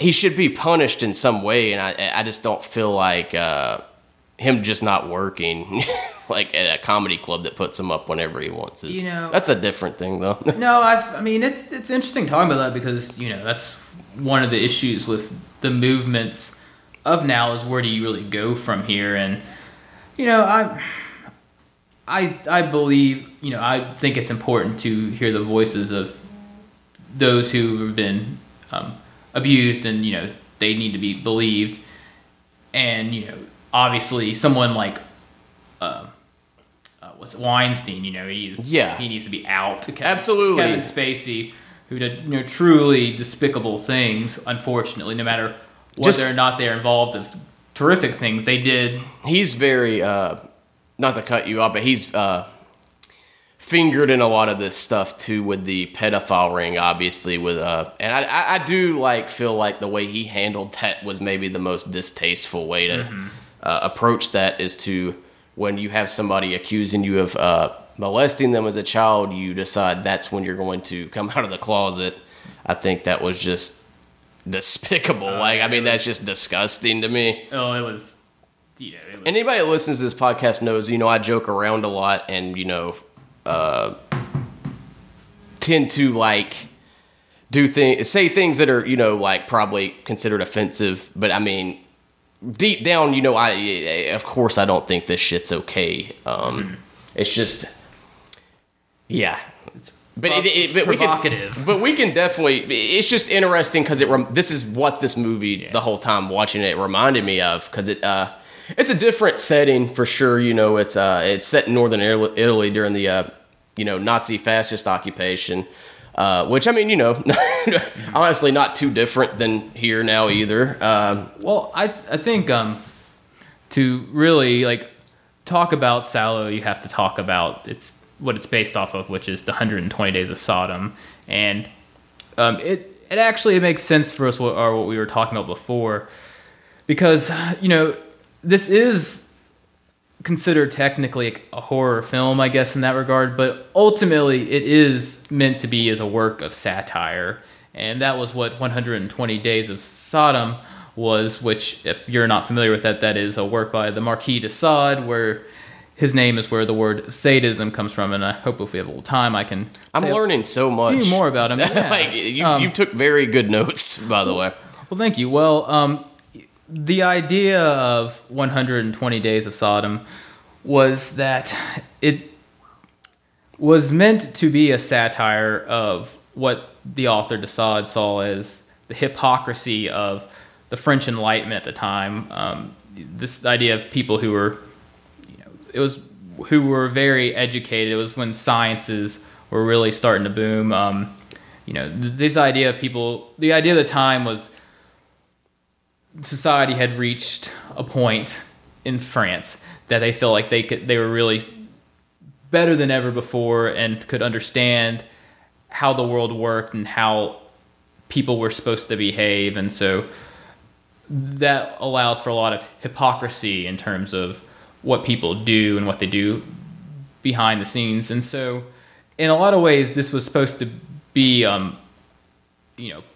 he should be punished in some way, and I just don't feel like him just not working like at a comedy club that puts him up whenever he wants. You know, that's a different thing, though. No, I mean, it's interesting talking about that, because, you know, that's one of the issues with the movements of now is where do you really go from here? And, you know, I believe, you know, I think it's important to hear the voices of those who have been abused, and, you know, they need to be believed. And, you know, obviously someone like Weinstein, you know, he needs to be out. Absolutely. Kevin Spacey, who did, you know, truly despicable things, unfortunately, no matter whether or not they're involved in terrific things they did. He's very not to cut you off, but he's fingered in a lot of this stuff too, with the pedophile ring, obviously, with and I do like feel like the way he handled that was maybe the most distasteful way to approach that, is to, when you have somebody accusing you of molesting them as a child, you decide that's when you're going to come out of the closet. I think that was just despicable. That's just disgusting to me. Oh, it was, yeah, it was. Anybody that listens to this podcast knows, you know, I joke around a lot, and, you know, tend to, like, say things that are, you know, like, probably considered offensive, but I mean, deep down, you know, I don't think this shit's okay. It's just, yeah, it's provocative. But we can definitely, it's just interesting, because this is what this movie, the whole time watching it, reminded me of, because it, it's a different setting for sure. You know, it's set in northern Italy during the, you know, Nazi fascist occupation, which, I mean, you know, honestly not too different than here now either. Well, I think to really, like, talk about Salo, you have to talk about what it's based off of, which is the 120 Days of Sodom. And it actually makes sense for us what we were talking about before, because, you know, this is considered technically a horror film, I guess, in that regard, but ultimately it is meant to be as a work of satire, and that was what 120 Days of Sodom was, which, if you're not familiar with that, that is a work by the Marquis de Sade, where his name is where the word sadism comes from, and I hope if we have a little time I can... I'm learning so much. ...few more about him. Yeah. You took very good notes, by the way. Well, thank you. Well, the idea of 120 Days of Sodom was that it was meant to be a satire of what the author de Sade saw as the hypocrisy of the French Enlightenment at the time. This idea of people who were, you know, who were very educated. It was when sciences were really starting to boom. You know, this idea of people. The idea of the time was, society had reached a point in France that they felt like they were really better than ever before, and could understand how the world worked and how people were supposed to behave. And so that allows for a lot of hypocrisy in terms of what people do and what they do behind the scenes. And so in a lot of ways, this was supposed to be,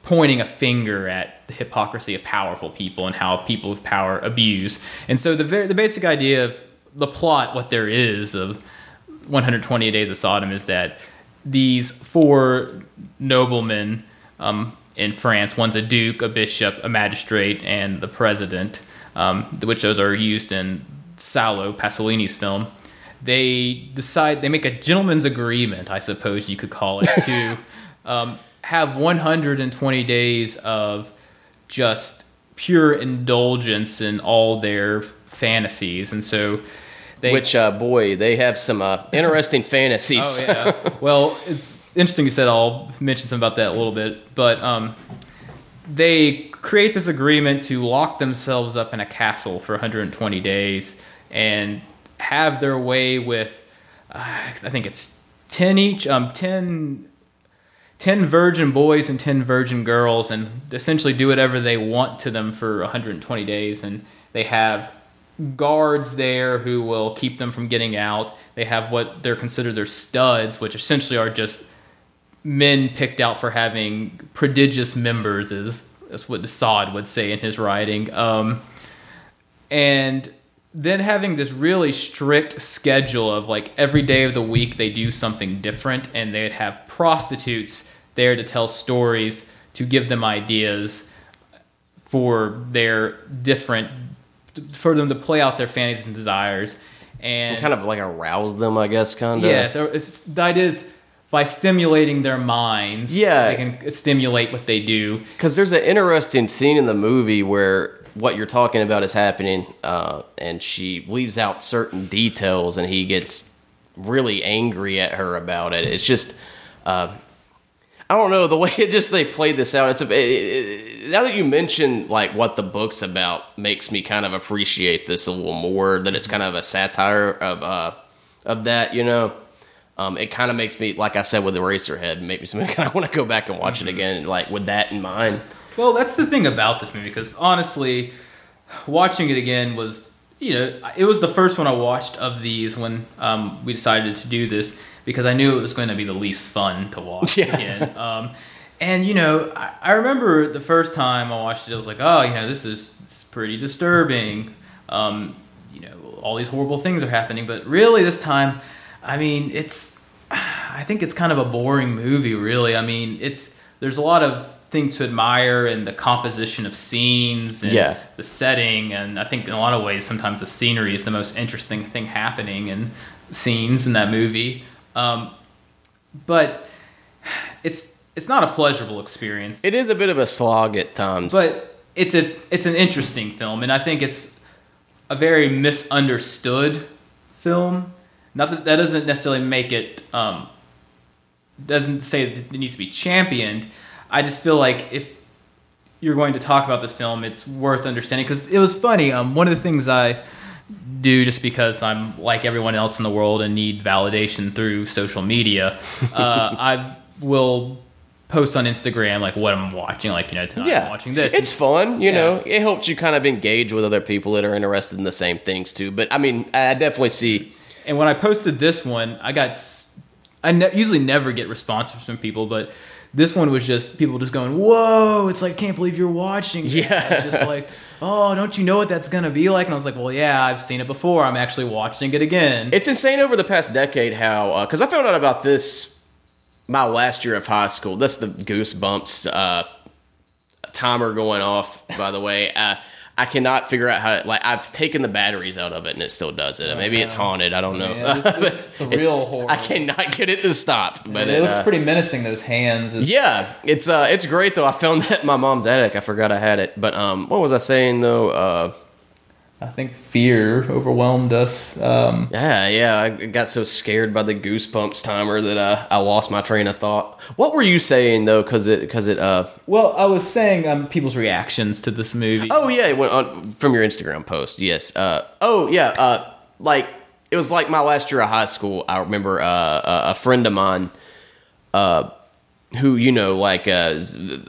pointing a finger at the hypocrisy of powerful people and how people with power abuse. And so the basic idea of the plot, what there is of 120 Days of Sodom, is that these four noblemen in France, one's a duke, a bishop, a magistrate, and the president, which those are used in Salo, Pasolini's film. They make a gentleman's agreement, I suppose you could call it, to have 120 days of just pure indulgence in all their fantasies. And so they have some interesting fantasies. Oh, yeah. Well, it's interesting you said, I'll mention something about that a little bit. But they create this agreement to lock themselves up in a castle for 120 days and have their way with, I think it's 10 each, 10 virgin boys and 10 virgin girls, and essentially do whatever they want to them for 120 days. And they have guards there who will keep them from getting out. They have what they're considered their studs, which essentially are just men picked out for having prodigious members, is what de Sade would say in his writing. And then having this really strict schedule of like every day of the week they do something different, and they'd have prostitutes there to tell stories, to give them ideas for them to play out their fantasies and desires. And kind of like arouse them, I guess, kind of. Yeah, so it's, the idea is by stimulating their minds, yeah, they can stimulate what they do. Because there's an interesting scene in the movie where what you're talking about is happening, and she leaves out certain details, and he gets really angry at her about it. It's just, I don't know, the way they played this out. Now that you mention like what the book's about, makes me kind of appreciate this a little more. That it's kind of a satire of that, It kind of makes me, like I said with Eraserhead, makes me kind of want to go back and watch it again, like with that in mind. Well, that's the thing about this movie, because honestly, watching it again was, it was the first one I watched of these when we decided to do this, because I knew it was going to be the least fun to watch again. And, I remember the first time I watched it, I was like, oh, this is pretty disturbing. All these horrible things are happening. But really this time, I think it's kind of a boring movie, really. There's a lot of things to admire in the composition of scenes and the setting. And I think in a lot of ways, sometimes the scenery is the most interesting thing happening in scenes in that movie. But it's not a pleasurable experience. It is a bit of a slog at times. But it's an interesting film, and I think it's a very misunderstood film. Not that doesn't necessarily make it, doesn't say that it needs to be championed. I just feel like if you're going to talk about this film, it's worth understanding, because it was funny. One of the things I do, just because I'm like everyone else in the world and need validation through social media, I will post on Instagram like what I'm watching, like tonight I'm watching this. It's fun, know. It helps you kind of engage with other people that are interested in the same things too. But I definitely see. And when I posted this one, I usually never get responses from people, but this one was just people just going, "Whoa!" It's like, can't believe you're watching this. Yeah, just like, oh, don't you know what that's going to be like? And I was like, well, yeah, I've seen it before. I'm actually watching it again. It's insane over the past decade how, because I found out about this my last year of high school. That's the Goosebumps timer going off, by the way. I cannot figure out how to, I've taken the batteries out of it and it still does it. Maybe it's haunted. I don't know. Yeah, it's real horror. I cannot get it to stop. But it looks pretty menacing, those hands. It's great though. I found that in my mom's attic. I forgot I had it. But what was I saying though? I think fear overwhelmed us. I got so scared by the Goosebumps timer that I lost my train of thought. What were you saying though? Well, I was saying people's reactions to this movie. Oh yeah, it went on from your Instagram post. Yes. It was like my last year of high school. I remember a friend of mine who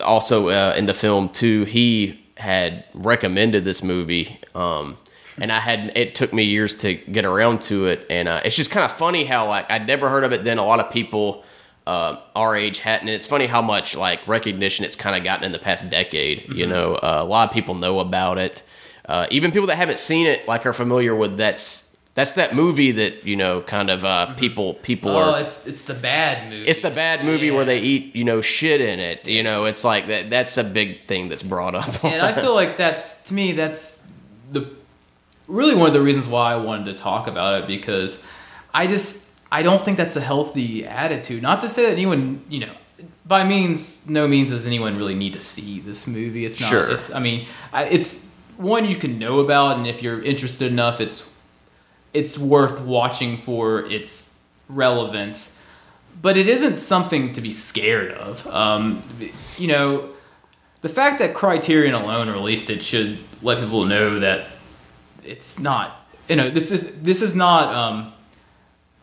also into film too. He had recommended this movie, and I had it took me years to get around to it, and it's just kind of funny how like I'd never heard of it. Then a lot of people our age hadn't, and it's funny how much like recognition it's kind of gotten in the past decade. Mm-hmm. You know, a lot of people know about it. Even people that haven't seen it like are familiar with that's that movie that, you know, kind of people are. Oh, it's the bad movie. It's the bad movie where they eat, you know, shit in it. You know, it's like that. That's a big thing that's brought up. And I feel like that's the really one of the reasons why I wanted to talk about it, because I don't think that's a healthy attitude. Not to say that anyone, you know, by no means does anyone really need to see this movie. It's not. Sure. It's one you can know about, and if you're interested enough, it's worth watching for its relevance. But it isn't something to be scared of. You know, the fact that Criterion alone released it should let people know that it's not, you know, this is not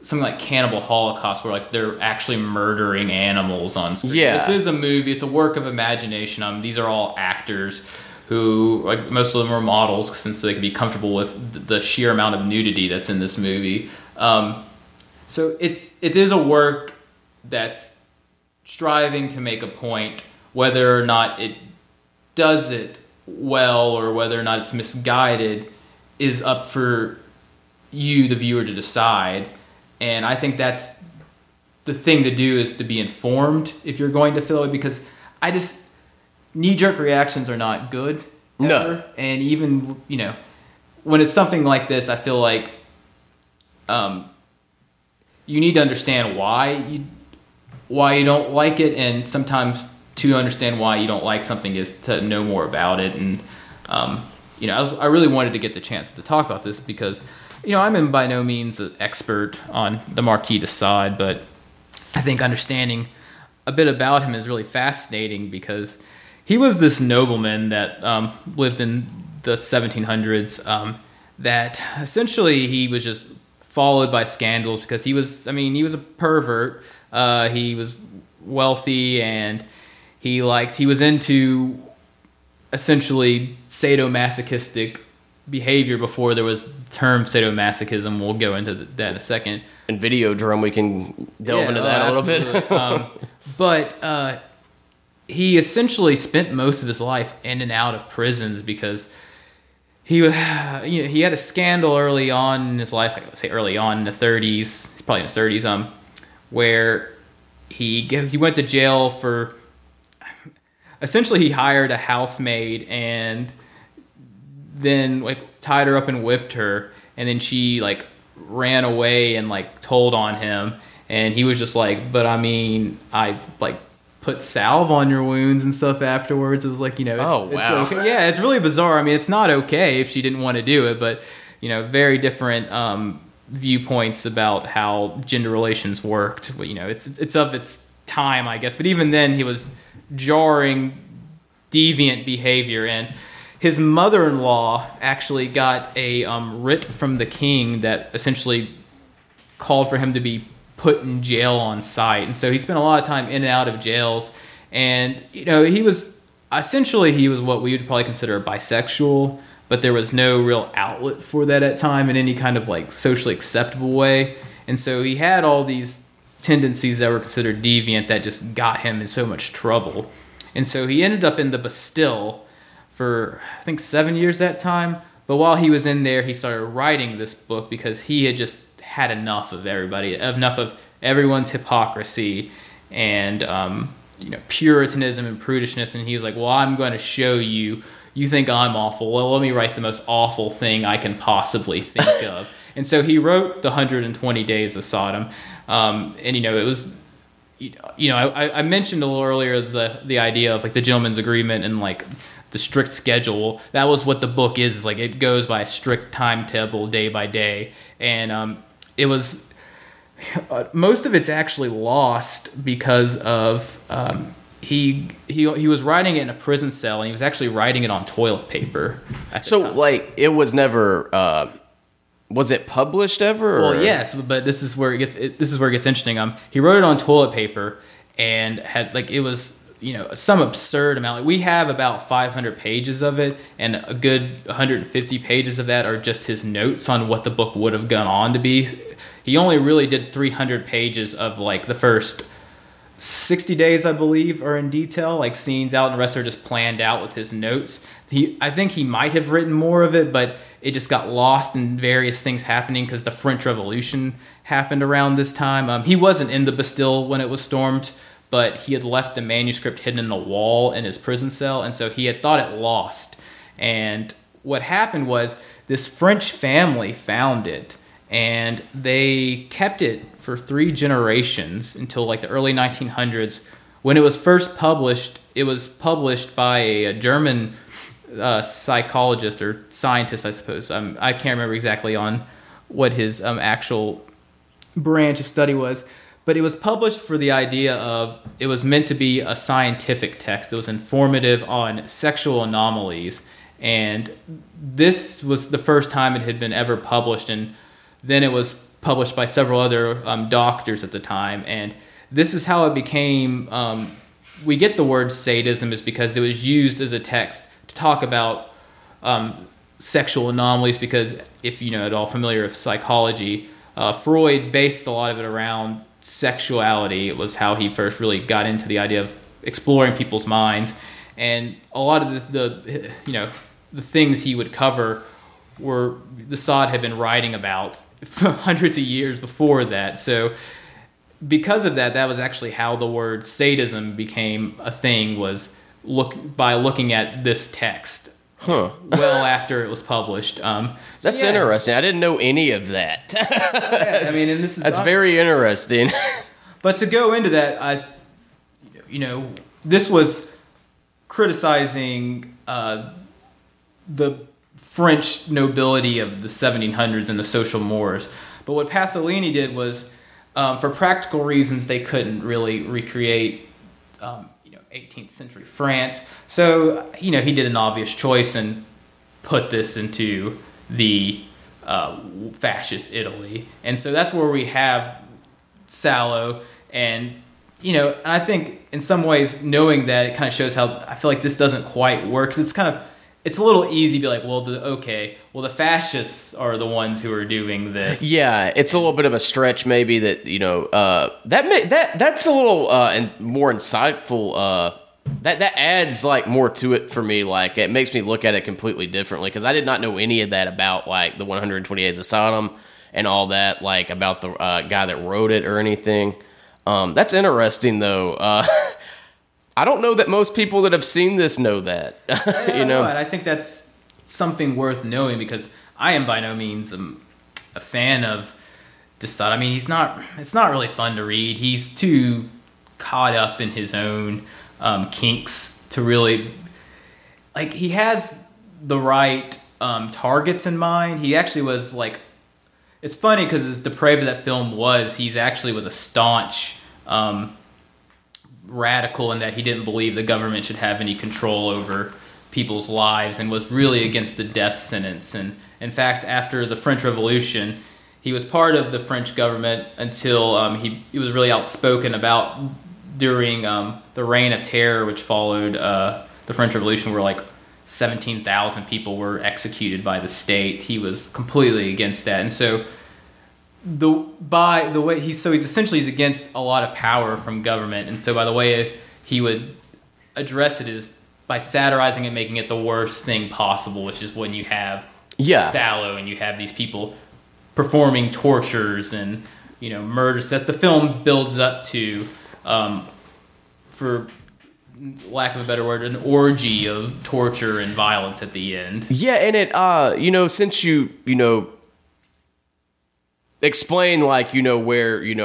something like Cannibal Holocaust where like they're actually murdering animals on screen. Yeah. This is a movie. It's a work of imagination. These are all actors who, like, most of them are models, since they can be comfortable with the sheer amount of nudity that's in this movie. So it is a work that's striving to make a point, whether or not it does it well or whether or not it's misguided is up for you, the viewer, to decide. And I think that's the thing to do, is to be informed if you're going to feel it, because knee-jerk reactions are not good. Ever. No. And even, you know, when it's something like this, I feel like you need to understand why you don't like it, and sometimes to understand why you don't like something is to know more about it. And, you know, I really wanted to get the chance to talk about this because, you know, I'm by no means an expert on the Marquis de Sade, but I think understanding a bit about him is really fascinating because he was this nobleman that lived in the 1700s, that essentially he was just followed by scandals because he was a pervert. He was wealthy, and he was into essentially sadomasochistic behavior before there was the term sadomasochism. We'll go into that in a second. And Videodrome, we can delve into that a little bit. But he essentially spent most of his life in and out of prisons because he had a scandal early on in his life. I would say early on in the 30s. He's probably in his 30s. Where he went to jail for essentially he hired a housemaid and then like tied her up and whipped her, and then she like ran away and like told on him, and he was just like, but I like put salve on your wounds and stuff afterwards. It was like, you know, it's okay. Yeah, it's really bizarre. I mean, it's not okay if she didn't want to do it, but, you know, very different viewpoints about how gender relations worked. But, you know, it's of its time, I guess. But even then, he was jarring, deviant behavior. And his mother-in-law actually got a writ from the king that essentially called for him to be put in jail on sight. And so he spent a lot of time in and out of jails. And, you know, he was what we would probably consider bisexual, but there was no real outlet for that at time in any kind of like socially acceptable way. And so he had all these tendencies that were considered deviant that just got him in so much trouble. And so he ended up in the Bastille for, I think, 7 years that time. But while he was in there, he started writing this book because he had just had enough of everyone's hypocrisy and you know, Puritanism and prudishness, and he was like, well, I'm going to show you think I'm awful, well, let me write the most awful thing I can possibly think of. And so he wrote The 120 Days of Sodom, and you know, it was, you know, I mentioned a little earlier the idea of like the gentleman's agreement and like the strict schedule. That was what the book is like. It goes by a strict timetable day by day, and it was most of it's actually lost because of he was writing it in a prison cell, and he was actually writing it on toilet paper. So like it was never was it published ever? Well, yes, but this is where it gets interesting. He wrote it on toilet paper and had like it was some absurd amount. Like, we have about 500 pages of it, and a good 150 pages of that are just his notes on what the book would have gone on to be. He only really did 300 pages of, like, the first 60 days, I believe, are in detail, like scenes out, and the rest are just planned out with his notes. I think he might have written more of it, but it just got lost in various things happening because the French Revolution happened around this time. He wasn't in the Bastille when it was stormed, but he had left the manuscript hidden in the wall in his prison cell, and so he had thought it lost. And what happened was this French family found it, and they kept it for 3 generations until like the early 1900s. When it was first published, it was published by a German psychologist or scientist, I suppose. I can't remember exactly on what his actual branch of study was. But it was published for the idea of it was meant to be a scientific text. It was informative on sexual anomalies. And this was the first time it had been ever published. And then it was published by several other doctors at the time. And this is how it became... we get the word sadism is because it was used as a text to talk about sexual anomalies, because if you know at all familiar with psychology, Freud based a lot of it around sexuality. It was how he first really got into the idea of exploring people's minds, and a lot of the things he would cover were the Sade had been writing about for hundreds of years before that. So because of that, that was actually how the word sadism became a thing, was looking at this text. Huh. Well after it was published. That's interesting. I didn't know any of that. Yeah, I mean, and this is that's awesome. Very interesting. But to go into that, this was criticizing the French nobility of the 1700s and the social mores. But what Pasolini did was, for practical reasons, they couldn't really recreate 18th century France. So, he did an obvious choice and put this into the fascist Italy. And so that's where we have Salo. And, I think in some ways knowing that, it kind of shows how I feel like this doesn't quite work. 'Cause it's a little easy to be like, the fascists are the ones who are doing this. Yeah, it's a little bit of a stretch maybe that, that's a little and more insightful. That adds like more to it for me. Like, it makes me look at it completely differently, because I did not know any of that about like the 120 Days of Sodom and all that, like about the guy that wrote it or anything. That's interesting though. I don't know that most people that have seen this know that. And I think that's something worth knowing, because I am by no means a fan of de Sade. I mean, it's not really fun to read. He's too caught up in his own kinks to really, like, he has the right targets in mind. He actually was like, it's funny because as depraved that film was, he's actually was a staunch radical in that he didn't believe the government should have any control over people's lives, and was really against the death sentence. And in fact, after the French Revolution, he was part of the French government until he was really outspoken about during the Reign of Terror, which followed the French Revolution, where like 17,000 people were executed by the state. He was completely against that. And so he's essentially he's against a lot of power from government, and so by the way he would address it is by satirizing it, making it the worst thing possible, which is when you have Salo and you have these people performing tortures and murders that the film builds up to, for lack of a better word, an orgy of torture and violence at the end. Yeah, and it since you explain where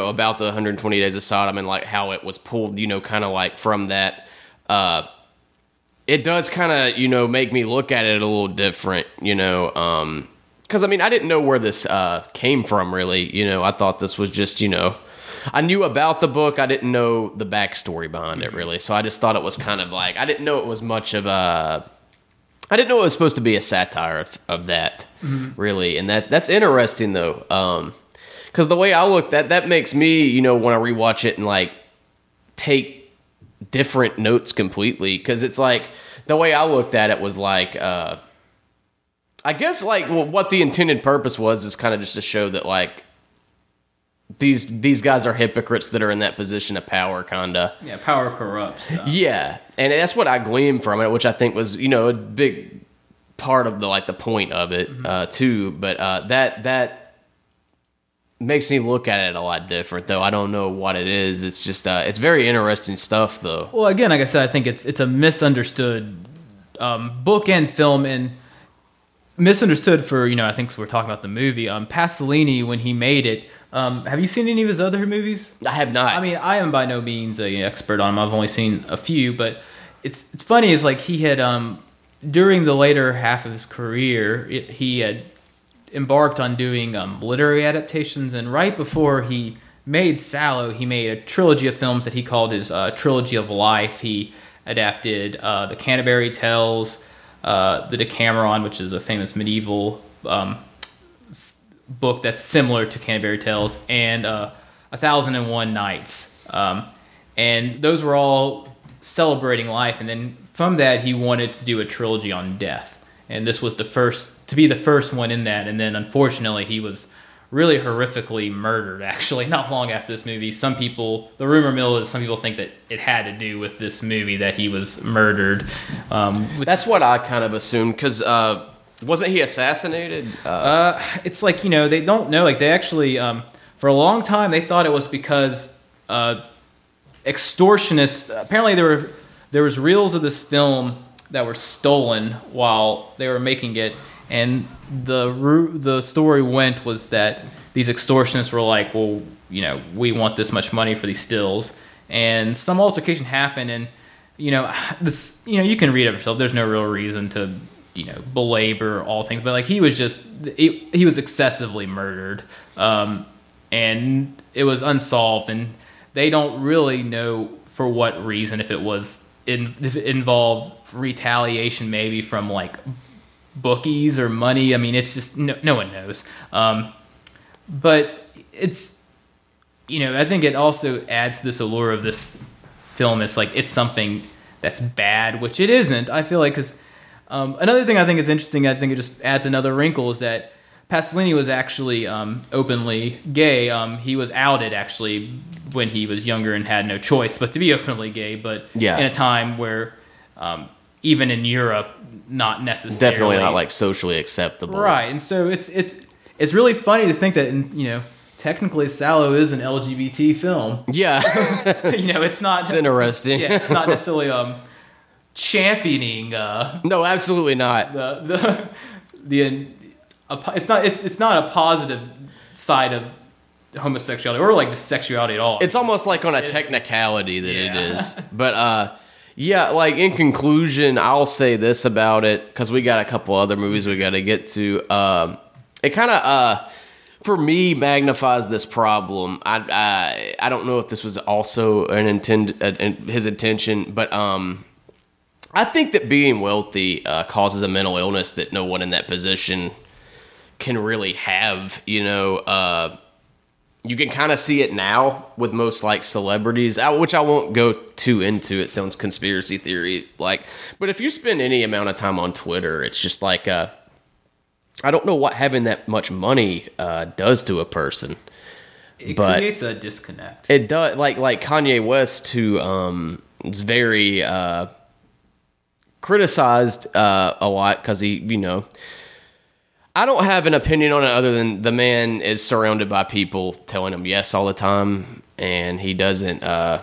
about the 120 Days of Sodom and like how it was pulled kind of like from that, it does kind of make me look at it a little different, because I mean I didn't know where this came from really. I thought this was just I knew about the book, I didn't know the backstory behind it really, so I just thought it was kind of like I didn't know it was supposed to be a satire of that, really. And that's interesting, though. Because the way I look, that makes me, when I rewatch it and, like, take different notes completely. Because it's like, the way I looked at it was like, I guess like what the intended purpose was is kind of just to show that like these guys are hypocrites that are in that position of power, kinda. Yeah, power corrupts. So. Yeah, and that's what I gleaned from it, which I think was, you know, a big part of the like the point of it too. But that makes me look at it a lot different, though. I don't know what it is. It's just it's very interesting stuff, though. Well, again, like I said, I think it's a misunderstood book and film and. Misunderstood for, you know, I think we're talking about the movie. Pasolini, when he made it, have you seen any of his other movies? I have not. I mean, I am by no means an expert on him. I've only seen a few, but it's funny is like he had, during the later half of his career, he had embarked on doing literary adaptations, and right before he made Salo, he made a trilogy of films that he called his Trilogy of Life. He adapted The Canterbury Tales, the Decameron, which is a famous medieval book that's similar to Canterbury Tales, and 1001 Nights. And those were all celebrating life. And then from that, he wanted to do a trilogy on death. And this was the first one in that. And then, unfortunately, he was really horrifically murdered, actually, not long after this movie. Some people, the rumor mill is some people think that it had to do with this movie that he was murdered. That's what I kind of assumed, because wasn't he assassinated? It's like, you know, they don't know. Like, they actually, for a long time, they thought it was because extortionists, apparently there was reels of this film that were stolen while they were making it. And the story went was that these extortionists were like, well, you know, we want this much money for these stills, and some altercation happened, and you know, this, you know, you can read it yourself. There's no real reason to, you know, belabor all things, but like he was just he was excessively murdered, and it was unsolved, and they don't really know for what reason, if it was if it involved retaliation maybe from like bookies or money. I mean, it's just no one knows. But it's, you know, I think it also adds to this allure of this film. It's like it's something that's bad, which it isn't. I feel like because another thing I think is interesting. I think it just adds another wrinkle is that Pasolini was actually openly gay. He was outed actually when he was younger and had no choice but to be openly gay. But yeah, in a time where even in Europe, not necessarily. Definitely not like socially acceptable. Right. And so it's really funny to think that, you know, technically Salo is an LGBT film. Yeah. You know, it's not. It's interesting. Yeah, it's not necessarily championing. No, absolutely not. It's not a positive side of homosexuality or like just sexuality at all. It's almost like on a technicality that it is. But, yeah, like in conclusion, I'll say this about it because we got a couple other movies we got to get to. It kind of, for me, magnifies this problem. I don't know if this was also his intention, but I think that being wealthy causes a mental illness that no one in that position can really have. You know, you can kind of see it now with most like celebrities, which I won't go too into. It sounds conspiracy theory like, but if you spend any amount of time on Twitter, it's just like, I don't know what having that much money does to a person. It creates a disconnect. It does, like Kanye West, who is very criticized a lot because he, you know. I don't have an opinion on it other than the man is surrounded by people telling him yes all the time, and he doesn't. I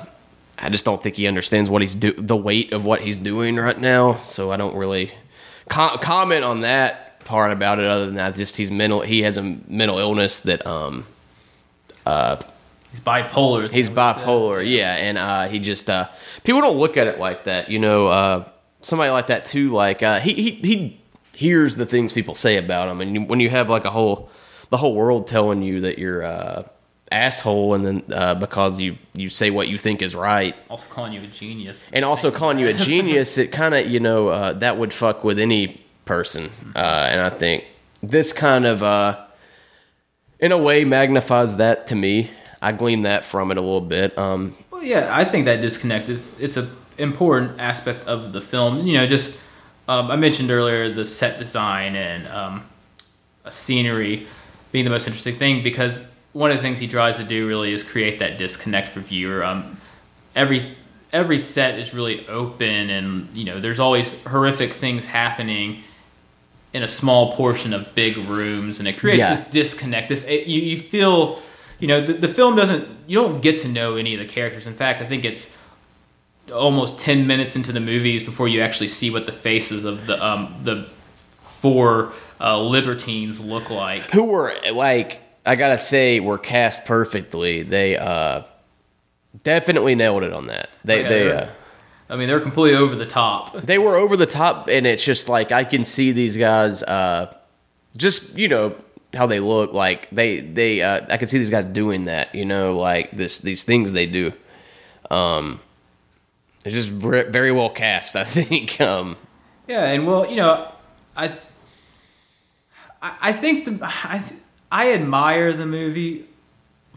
just don't think he understands what he's the weight of what he's doing right now. So I don't really comment on that part about it. Other than that, just he has a mental illness that he's bipolar. He's bipolar, yeah, and he just people don't look at it like that, you know. Somebody like that too, like he hears the things people say about him. And when you have like the whole world telling you that you're asshole, and then because you say what you think is right, also calling you a genius, it kind of, you know, that would fuck with any person. And I think this kind of in a way magnifies that to me. I gleaned that from it a little bit. Well, yeah, I think that disconnect is an important aspect of the film. You know, just I mentioned earlier the set design and scenery being the most interesting thing, because one of the things he tries to do really is create that disconnect for viewer. Every set is really open, and you know there's always horrific things happening in a small portion of big rooms, and it creates this disconnect. You feel, you know, the film you don't get to know any of the characters. In fact, I think it's almost 10 minutes into the movies before you actually see what the faces of the four libertines look like. Who were, like, I gotta say, were cast perfectly. They definitely nailed it on that. I mean, they're completely over the top. They were over the top, and it's just like I can see these guys just, you know, how they look. Like, they I can see these guys doing that, you know, like these things they do. It's just very well cast, I think. Yeah, and well, you know, I admire the movie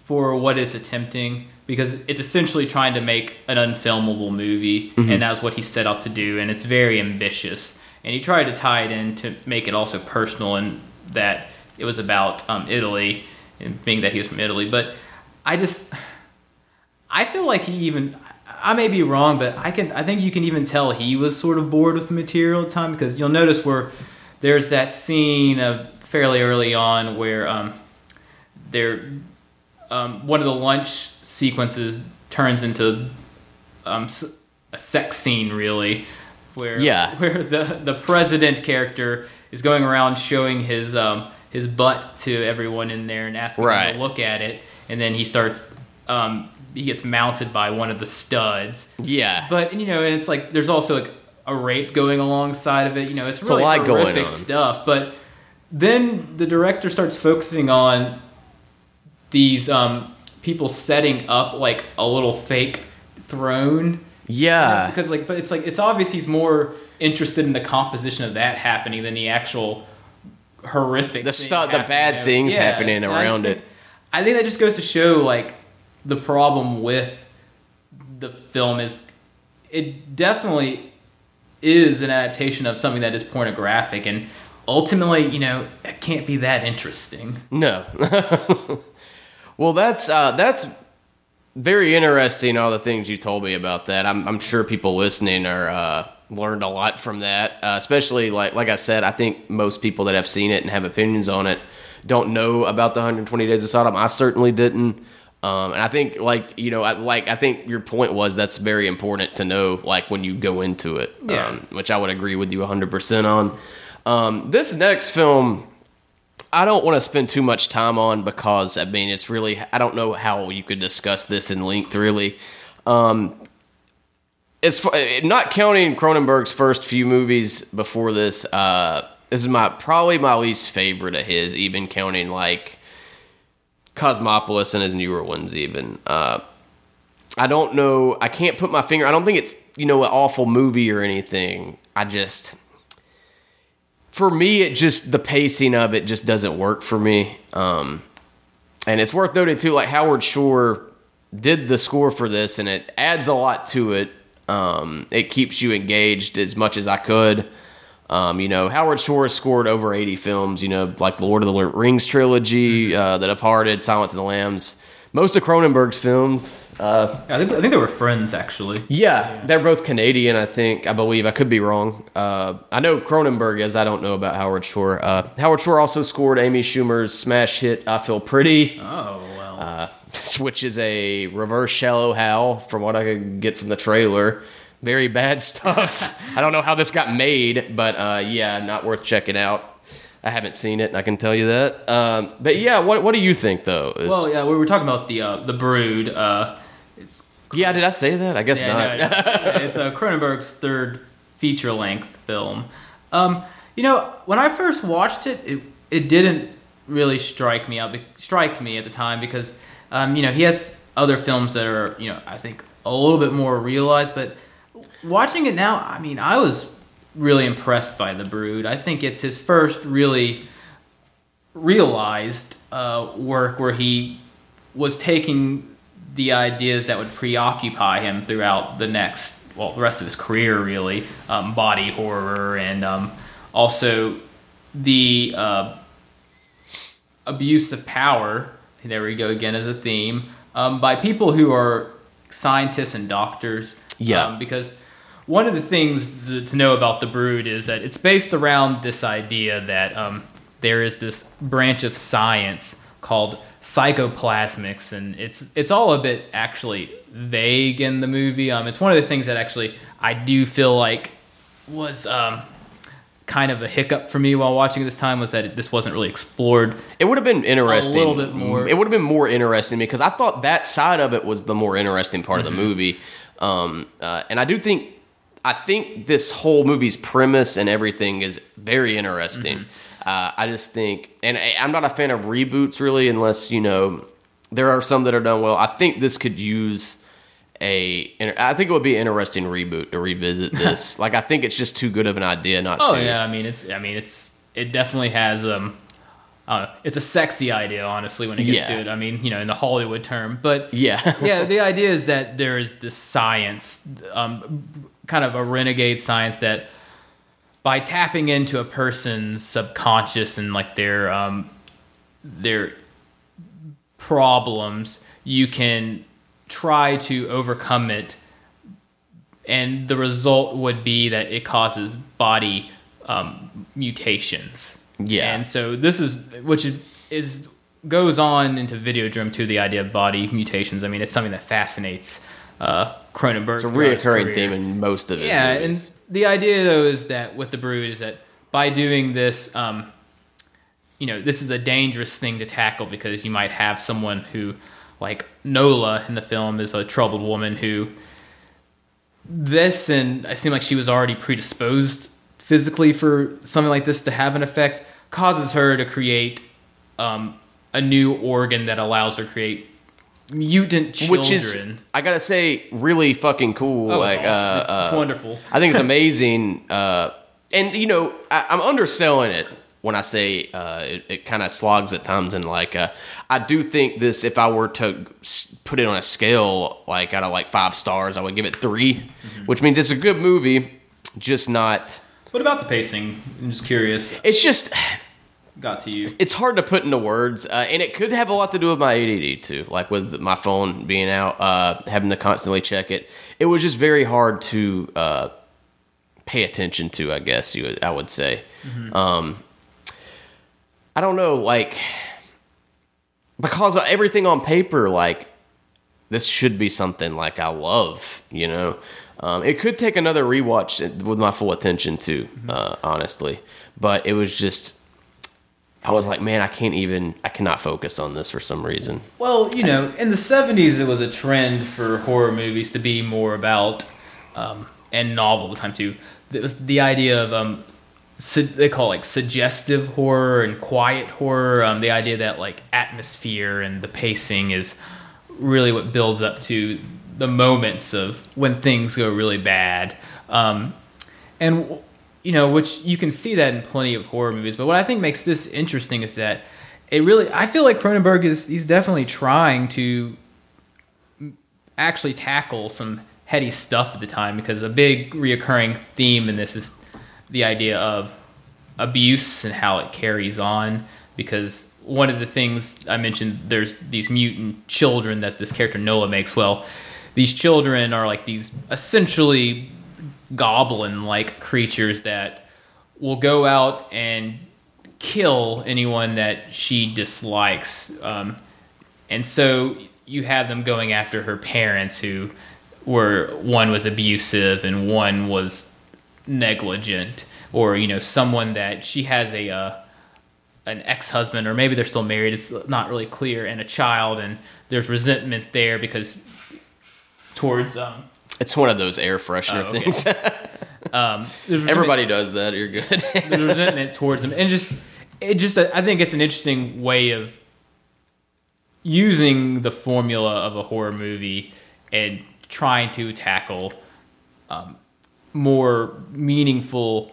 for what it's attempting, because it's essentially trying to make an unfilmable movie, and that's what he set out to do, and it's very ambitious. And he tried to tie it in to make it also personal, and that it was about Italy, and being that he was from Italy. But I feel like I may be wrong, but I think you can even tell he was sort of bored with the material at the time, because you'll notice where there's that scene fairly early on where one of the lunch sequences turns into a sex scene, really, where the president character is going around showing his butt to everyone in there and asking them to look at it, and then he starts he gets mounted by one of the studs. Yeah, but you know, and it's like there's also like a rape going alongside of it. You know, it's really horrific stuff. But then the director starts focusing on these people setting up like a little fake throne. Yeah, you know, because but it's like it's obvious he's more interested in the composition of that happening than the actual horrific things happening around it. I think that just goes to show like the problem with the film is it definitely is an adaptation of something that is pornographic, and ultimately, you know, it can't be that interesting. No. Well, that's very interesting, all the things you told me about that. I'm sure people listening are learned a lot from that, especially like I said, I think most people that have seen it and have opinions on it don't know about the 120 Days of Sodom. I certainly didn't. And I think, like, you know, I think your point was that's very important to know, like, when you go into it, which I would agree with you 100% on. This next film, I don't want to spend too much time on because, I mean, it's really, I don't know how you could discuss this in length, really. It's not counting Cronenberg's first few movies before this. This is probably my least favorite of his, even counting, like, Cosmopolis and his newer ones even. I don't know. I can't put my finger. I don't think it's, you know, an awful movie or anything. For me, it just, the pacing of it just doesn't work for me. And it's worth noting too, like Howard Shore did the score for this and it adds a lot to it. It keeps you engaged as much as I could. You know, Howard Shore scored over 80 films, you know, like the Lord of the Rings trilogy, The Departed, Silence of the Lambs, most of Cronenberg's films. I think they were friends, actually. Yeah, they're both Canadian, I think. I believe. I could be wrong. I know Cronenberg is. I don't know about Howard Shore. Howard Shore also scored Amy Schumer's smash hit, I Feel Pretty. Oh, wow. Which is a reverse Shallow Hal, from what I could get from the trailer. Very bad stuff. I don't know how this got made, but not worth checking out. I haven't seen it, and I can tell you that. But yeah, what do you think though? We were talking about the Brood. Did I say that? I guess not. No. It's Cronenberg's third feature-length film. You know, when I first watched it, it didn't really strike me at the time because you know, he has other films that are, you know, I think a little bit more realized, but watching it now, I mean, I was really impressed by The Brood. I think it's his first really realized work where he was taking the ideas that would preoccupy him throughout the next, well, the rest of his career, really. Body horror and also the abuse of power, there we go again as a theme, by people who are scientists and doctors. Yeah. Because one of the things to know about The Brood is that it's based around this idea that there is this branch of science called psychoplasmics, and it's all a bit actually vague in the movie. It's one of the things that actually I do feel like was kind of a hiccup for me while watching this time, was that this wasn't really explored. It would have been interesting. A little bit more. It would have been more interesting because I thought that side of it was the more interesting part of the movie. And I do think, this whole movie's premise and everything is very interesting. I just think, and I'm not a fan of reboots really, unless, you know, there are some that are done well. I think this could use I think it would be an interesting reboot to revisit this. Like, I think it's just too good of an idea not to. Oh yeah, it definitely has, it's a sexy idea, honestly, when it gets to it. I mean, you know, in the Hollywood term, but yeah, yeah, the idea is that there is this science, kind of a renegade science that, by tapping into a person's subconscious and like their problems, you can try to overcome it, and the result would be that it causes body mutations. Yeah, and so this is goes on into Videodrome too. The idea of body mutations. I mean, it's something that fascinates Cronenberg. It's a reoccurring theme in most of his movies. And the idea, though, is that with The Brood is that by doing this, this is a dangerous thing to tackle because you might have someone who, like Nola in the film, is a troubled woman who and it seemed like she was already predisposed physically for something like this to have an effect, causes her to create a new organ that allows her to create mutant children, which is, I gotta say, really fucking cool. It's wonderful. I think it's amazing. And you know, I'm underselling it when I say it kind of slogs at times. And like, I do think this, if I were to put it on a scale, like out of like 5 stars, I would give it 3, which means it's a good movie, just not. What about the pacing? I'm just curious. It's just. Got to you. It's hard to put into words, and it could have a lot to do with my ADD too, like with my phone being out, having to constantly check it. It was just very hard to pay attention to, I guess I would say. I don't know, like, because of everything on paper, like, this should be something like I love, you know. It could take another rewatch with my full attention too, honestly. But it was just. I was like, man, I cannot focus on this for some reason. Well, you know, in the 70s, it was a trend for horror movies to be more about, and novel at the time too, it was the idea of, they call it like suggestive horror and quiet horror, the idea that like atmosphere and the pacing is really what builds up to the moments of when things go really bad. And you know, which you can see that in plenty of horror movies. But what I think makes this interesting is that I feel like Cronenberg he's definitely trying to actually tackle some heady stuff at the time, because a big reoccurring theme in this is the idea of abuse and how it carries on. Because one of the things I mentioned, there's these mutant children that this character Nola makes. Well, these children are like these essentially goblin-like creatures that will go out and kill anyone that she dislikes. And so you have them going after her parents, one was abusive and one was negligent, or, you know, someone that she has an ex-husband, or maybe they're still married, it's not really clear, and a child, and there's resentment there because towards... It's one of those air freshener things. Everybody does that. You're good. There's resentment towards them. And I think it's an interesting way of using the formula of a horror movie and trying to tackle more meaningful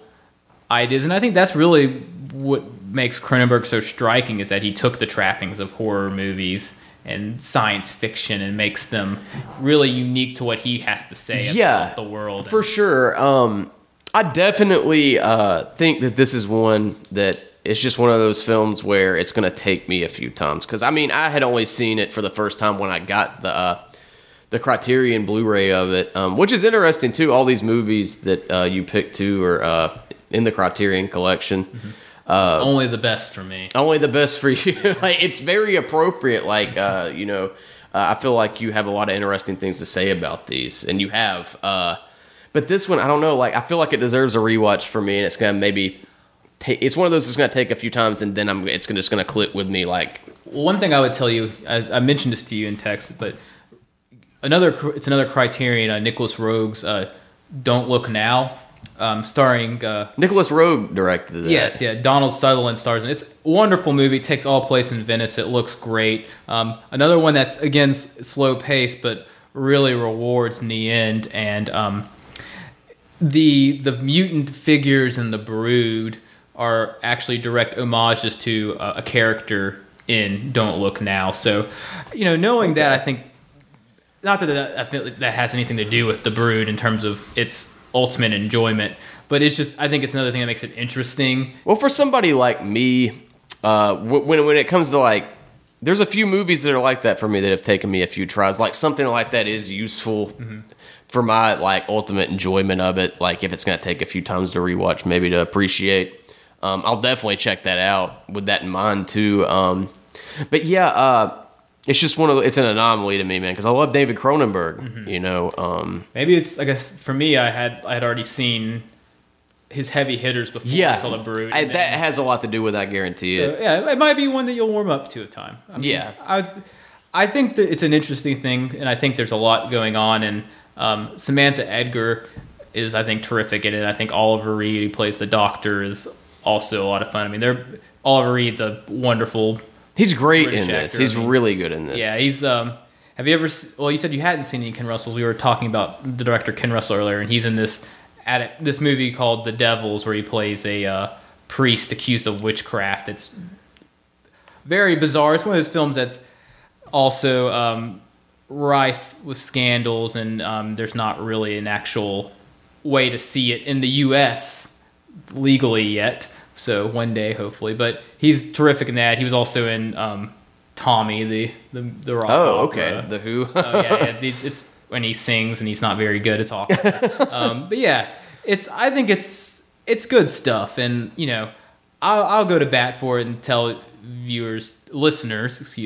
ideas. And I think that's really what makes Cronenberg so striking, is that he took the trappings of horror movies and science fiction and makes them really unique to what he has to say about the world. For sure. I definitely think that this is one that it's just one of those films where it's going to take me a few times. Because, I mean, I had only seen it for the first time when I got the Criterion Blu-ray of it, which is interesting, too. All these movies that you picked, too, are in the Criterion collection. Mm-hmm. Only the best for me. Only the best for you. Like, it's very appropriate. Like, you know, I feel like you have a lot of interesting things to say about these, and you have. But this one, I don't know. Like, I feel like it deserves a rewatch for me, and it's gonna maybe. It's one of those that's gonna take a few times, and then it's just gonna click with me. Like, one thing I would tell you, I mentioned this to you in text, but another Criterion. Nicholas Roeg's "Don't Look Now." Starring Nicholas Roeg directed it. Yes, yeah. Donald Sutherland stars in it. It's a wonderful movie. It takes all place in Venice. It looks great. Another one that's again slow paced, but really rewards in the end. And the mutant figures in The Brood are actually direct homages to a character in Don't Look Now. So, you know, knowing that, I think not that I feel like that has anything to do with The Brood in terms of its ultimate enjoyment, but it's just, I think it's another thing that makes it interesting. Well, for somebody like me, when it comes to, like, there's a few movies that are like that for me that have taken me a few tries. Like, something like that is useful for my, like, ultimate enjoyment of it. Like, if it's going to take a few times to rewatch, maybe to appreciate, I'll definitely check that out with that in mind too. But yeah, it's just it's an anomaly to me, man, because I love David Cronenberg, you know. Maybe it's, I guess, for me, I had already seen his heavy hitters before I saw The Brood. That has a lot to do with it, I guarantee it. So, yeah, it might be one that you'll warm up to at time. I mean, yeah. I think that it's an interesting thing, and I think there's a lot going on, and Samantha Edgar is, I think, terrific in it. I think Oliver Reed, who plays the Doctor, is also a lot of fun. I mean, Oliver Reed's a wonderful... He's great British in this. Actor. He's really good in this. Yeah, he's... have you ever... Well, you said you hadn't seen any Ken Russells. We were talking about the director Ken Russell earlier, and he's in this movie called The Devils, where he plays a priest accused of witchcraft. It's very bizarre. It's one of those films that's also rife with scandals, and there's not really an actual way to see it in the U.S. legally yet. So one day, hopefully. But he's terrific in that. He was also in Tommy, the rock opera. The Who. Oh, yeah, yeah. It's when he sings and he's not very good. It's awful. But yeah, I think it's good stuff. And, you know, I'll go to bat for it and tell listeners,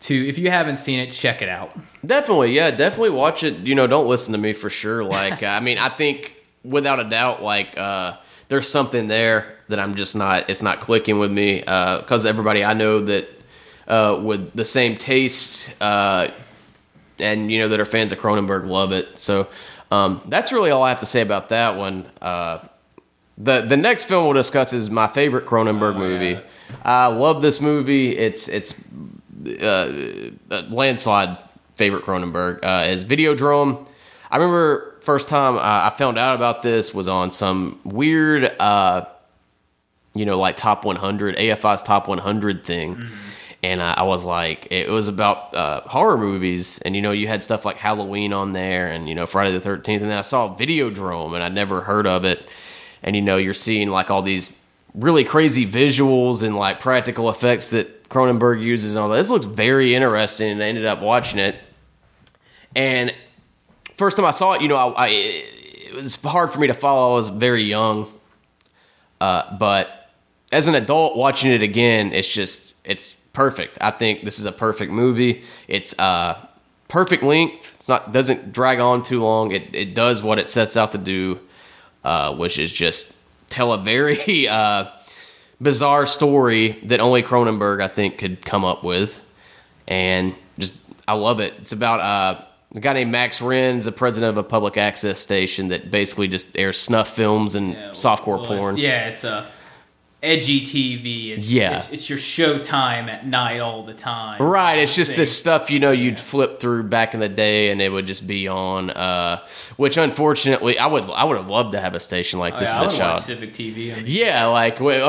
to, if you haven't seen it, check it out. Definitely, yeah. Definitely watch it. You know, don't listen to me for sure. Like, I mean, I think without a doubt, like... there's something there that I'm just not... It's not clicking with me. Because everybody I know that with the same taste and, you know, that are fans of Cronenberg love it. So that's really all I have to say about that one. The next film we'll discuss is my favorite Cronenberg movie. Yeah. I love this movie. It's a landslide favorite Cronenberg. Is Videodrome. I remember... First time I found out about this was on some weird, you know, like top 100, AFI's top 100 thing. Mm-hmm. And I was like, it was about horror movies. And, you know, you had stuff like Halloween on there and, you know, Friday the 13th. And then I saw Videodrome and I'd never heard of it. And, you know, you're seeing like all these really crazy visuals and like practical effects that Cronenberg uses and all that. This looks very interesting. And I ended up watching it. And first time I saw it, you know, it was hard for me to follow. I was very young. But as an adult watching it again, it's perfect. I think this is a perfect movie. It's perfect length. Doesn't drag on too long. It does what it sets out to do, which is just tell a very bizarre story that only Cronenberg, I think, could come up with. And just, I love it. It's about... a guy named Max Wren's the president of a public access station that basically just airs snuff films and softcore porn. It's edgy TV. It's your showtime at night all the time. Right. It's just this stuff, you know, you'd flip through back in the day and it would just be on, which unfortunately I would have loved to have a station like this as a child. Civic TV.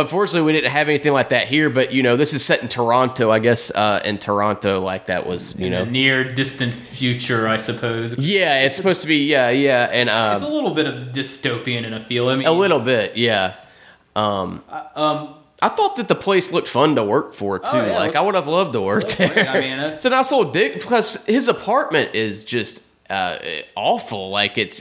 Unfortunately we didn't have anything like that here, but you know, this is set in Toronto, I guess, in Toronto, like that was, you know, a near distant future, I suppose. Yeah. It's supposed to be. Yeah. And, it's a little bit of dystopian in a feel. I mean, a little bit. Yeah. I thought that the place looked fun to work for too. Oh, yeah, I would have loved to work there. Great, I mean, it's a nice little dig. Plus, his apartment is just awful. Like it's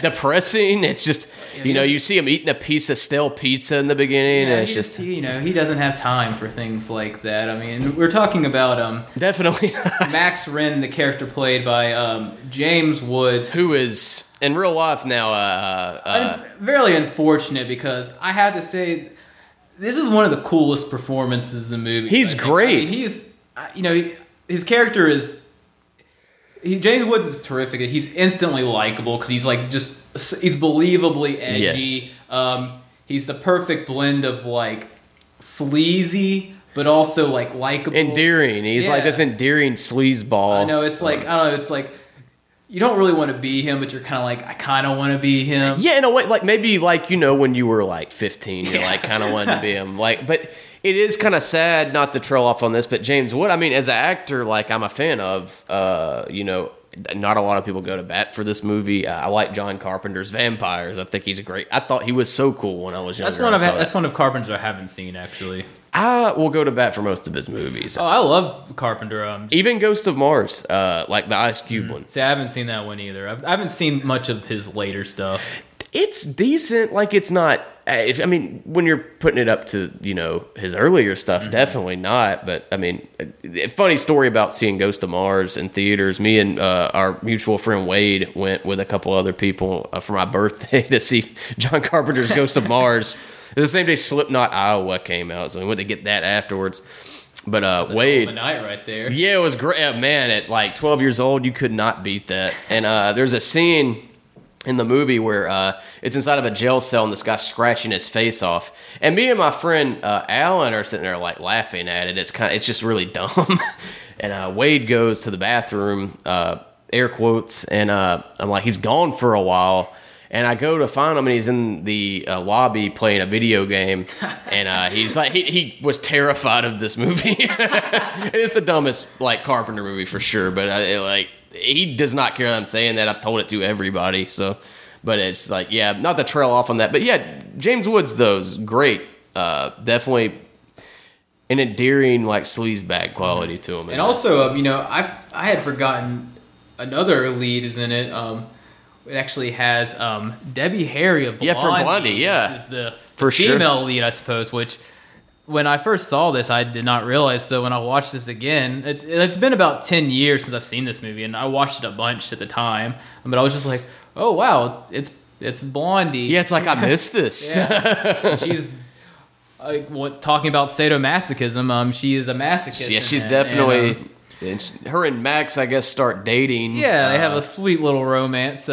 depressing. It's just you see him eating a piece of stale pizza in the beginning. Yeah, and it's just he doesn't have time for things like that. I mean, we're talking about definitely not. Max Wren, the character played by James Woods, who is. In real life now, very unfortunate, because I have to say, this is one of the coolest performances in the movie. He's great. I mean, his character is. James Woods is terrific. He's instantly likable because he's he's believably edgy. Yeah. He's the perfect blend of sleazy. But also likable, endearing. He's this endearing sleazeball. I know you don't really want to be him, but you're kind of I kind of want to be him. Yeah, in a way, maybe when you were 15, you're kind of wanted to be him. But it is kind of sad, not to trail off on this, but James Wood, I mean, as an actor, I'm a fan of, not a lot of people go to bat for this movie. I like John Carpenter's Vampires. I think he's great. I thought he was so cool when I was younger. That's one of Carpenter's I haven't seen, actually. I will go to bat for most of his movies. Oh, I love Carpenter. Even Ghost of Mars, the Ice Cube one. See, I haven't seen that one either. I haven't seen much of his later stuff. It's decent. It's not... I mean, when you're putting it up to, his earlier stuff, definitely not. But, I mean, a funny story about seeing Ghost of Mars in theaters. Me and our mutual friend Wade went with a couple other people for my birthday to see John Carpenter's Ghost of Mars. It was the same day Slipknot Iowa came out, so we went to get that afterwards. But Wade, night right there. Yeah, it was great. Man, at 12 years old, you could not beat that. And there's a scene... in the movie where it's inside of a jail cell and this guy's scratching his face off. And me and my friend Alan are sitting there laughing at it. It's just really dumb. And Wade goes to the bathroom, air quotes, and I'm he's gone for a while. And I go to find him, and he's in the lobby playing a video game. And he's he was terrified of this movie. It's the dumbest Carpenter movie for sure, but he does not care that I'm saying that. I've told it to everybody. So, but it's not to trail off on that. But yeah, James Woods though is great. Definitely an endearing sleazebag quality to him. And also, I had forgotten another lead is in it. It actually has Debbie Harry of Blondie. Yeah, from Blondie. Yeah, this is the female lead, I suppose. Which when I first saw this, I did not realize. So when I watched this again, it's been about 10 years since I've seen this movie, and I watched it a bunch at the time. But I was just oh wow, it's Blondie. Yeah, it's I missed this. Yeah. She's talking about sadomasochism. She is a masochist. Yeah, she's definitely. And her and Max, I guess, start dating. Yeah, they have a sweet little romance. He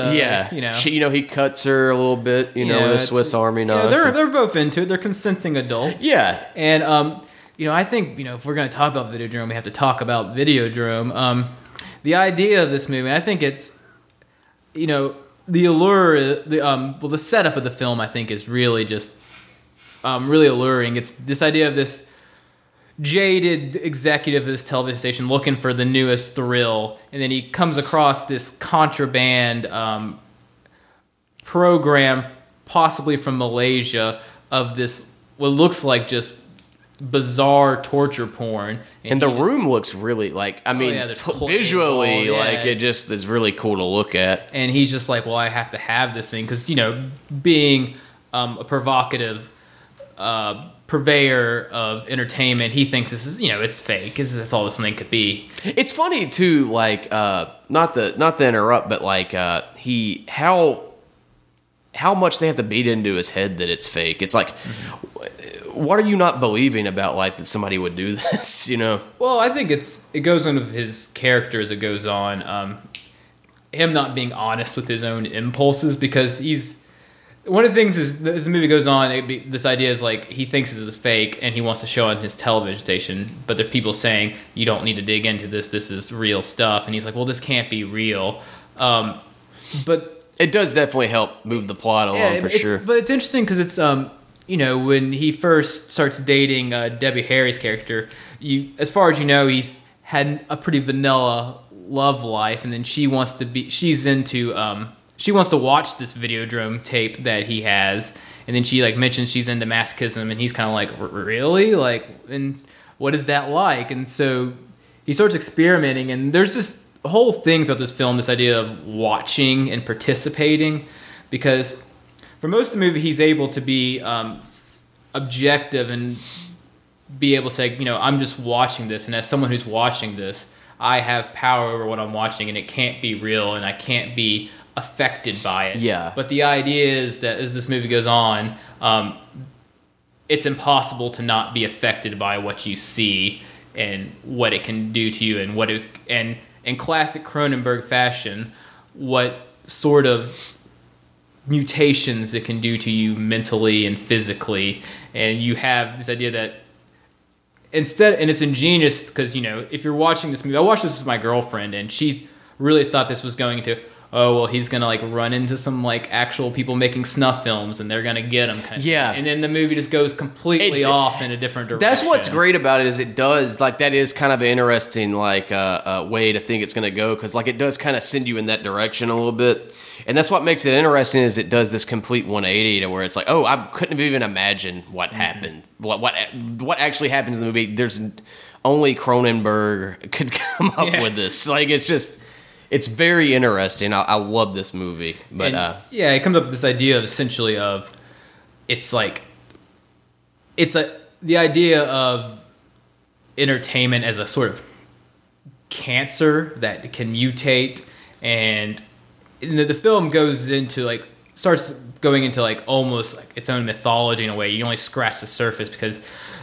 cuts her a little bit. With a Swiss Army knife. They're both into it. They're consenting adults. Yeah, and I think if we're going to talk about Videodrome, we have to talk about Videodrome. The idea of this movie, I think it's the allure, the setup of the film, I think, is really just really alluring. It's this idea of this jaded executive of this television station looking for the newest thrill, and then he comes across this contraband program, possibly from Malaysia, of this what looks like just bizarre torture porn. And the room looks really visually it just is really cool to look at. And he's just well, I have to have this thing because being a provocative. Purveyor of entertainment, he thinks this is it's fake. That's all this thing could be. It's funny too, not to interrupt, but he how much they have to beat into his head that it's fake. It's what are you not believing about that somebody would do this? Well, I think it goes into his character as it goes on. Him not being honest with his own impulses because he's. One of the things is, as the movie goes on, this idea is like he thinks this is fake and he wants to show on his television station, but there's people saying, you don't need to dig into this, this is real stuff. And he's like, well, this can't be real. But it does definitely help move the plot along, for sure. But it's interesting because it's, you know, when he first starts dating Debbie Harry's character, as far as you know, he's had a pretty vanilla love life, and then she wants to be, she wants to watch this Videodrome tape that he has, and then she like mentions she's into masochism, and he's kind of like, really? Like, and what is that like? And so he starts experimenting, and there's this whole thing throughout this film, this idea of watching and participating, because for most of the movie, he's able to be objective and be able to say, you know, I'm just watching this, and as someone who's watching this, I have power over what I'm watching, and it can't be real, and I can't be affected by it. Yeah. But the idea is that as this movie goes on, it's impossible to not be affected by what you see and what it can do to you, and and in classic Cronenberg fashion, what sort of mutations it can do to you mentally and physically. And you have this idea that instead, and it's ingenious because, you know, if you're watching this movie, I watched this with my girlfriend, and she really thought this was going to, oh, well, he's going to, like, run into some, like, actual people making snuff films, and they're going to get him. Kind of. Yeah. And then the movie just goes completely off in a different direction. That's what's great about it, is it does, like, that is kind of an interesting, like, way to think it's going to go, because, like, it does kind of send you in that direction a little bit. And that's what makes it interesting, is it does this complete 180 to where it's like, oh, I couldn't have even imagined what happened, what actually happens in the movie. There's only Cronenberg could come up with this. Like, it's just... It's very interesting. I love this movie, but it comes up with this idea of essentially of the idea of entertainment as a sort of cancer that can mutate, and the film goes into like starts going into like almost like its own mythology in a way. You only scratch the surface because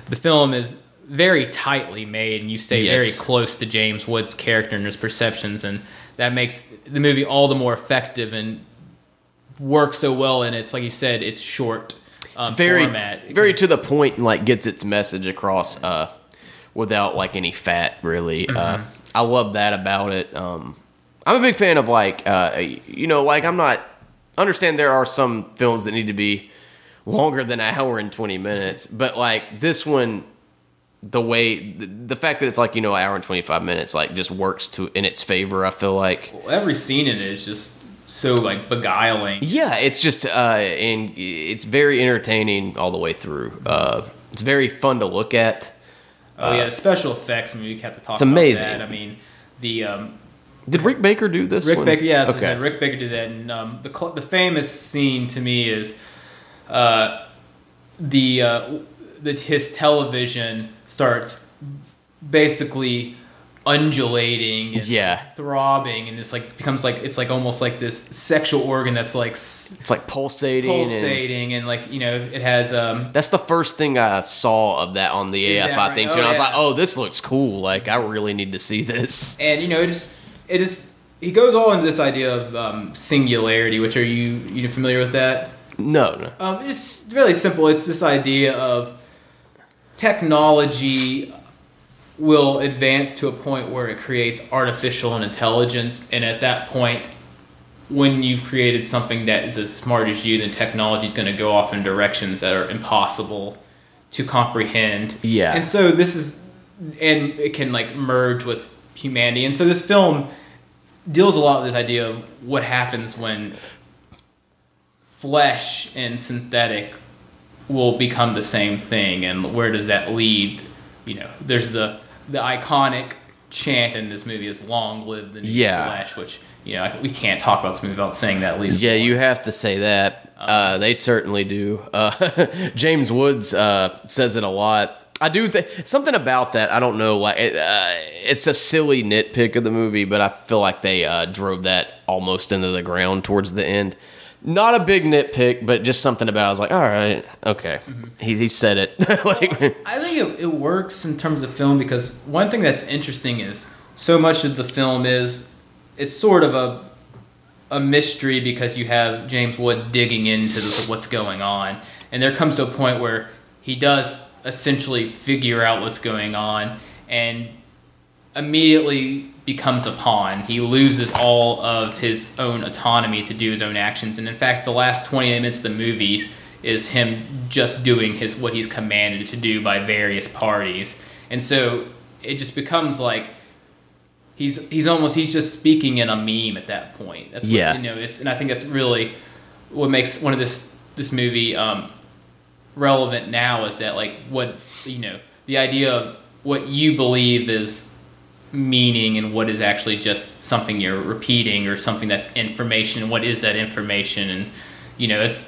the film is very tightly made, and you stay very close to James Woods' character and his perceptions, and that makes the movie all the more effective and works so well. And it's like you said, it's short. It's very format, very to the point, and like gets its message across without like any fat, really. I love that about it. I'm a big fan of like you know, like understand there are some films that need to be longer than an hour and 20 minutes, but like this one. The way, the fact that it's like, you know, an hour and 25 minutes, like just works in its favor, I feel like. Well, every scene in it is just so like beguiling. Yeah, it's just, and it's very entertaining all the way through. It's very fun to look at. Oh yeah, the special effects, I mean, we have to talk about amazing. That. I mean, the... did Rick Baker do this one? Rick Baker, yes. Okay. I said Rick Baker did that. And the famous scene to me is that his television starts basically undulating and throbbing, and it's like becomes like it's like almost like this sexual organ that's like it's like pulsating, and like, you know, it has that's the first thing I saw of that on the AFI right? thing too, and I was like, oh, this looks cool, like I really need to see this. And you know, it just he goes all into this idea of singularity, which are you familiar with that? No. It's really simple. It's this idea of technology will advance to a point where it creates artificial intelligence, and at that point, when you've created something that is as smart as you, then technology is going to go off in directions that are impossible to comprehend. Yeah. And so this is... And it can, like, merge with humanity. And so this film deals a lot with this idea of what happens when... flesh and synthetic will become the same thing, and where does that lead? You know, there's the iconic chant in this movie is "Long live the new flesh," which, you know, we can't talk about this movie without saying that at least. Yeah, once. You have to say that. They certainly do. James Woods says it a lot. I do something about that. I don't know. Like it's a silly nitpick of the movie, but I feel like they drove that almost into the ground towards the end. Not a big nitpick, but just something about it. I was like, all right, okay. Mm-hmm. He said it. Like, I think it works in terms of film, because one thing that's interesting is so much of the film is it's sort of a mystery because you have James Wood digging into what's going on. And there comes to a point where he does essentially figure out what's going on and immediately becomes a pawn. He loses all of his own autonomy to do his own actions. And in fact, the last 28 minutes of the movie is him just doing what he's commanded to do by various parties. And so it just becomes like he's just speaking in a meme at that point. That's yeah. And I think that's really what makes one of this movie relevant now, is that like the idea of what you believe is meaning and what is actually just something you're repeating or something that's information. What is that information? And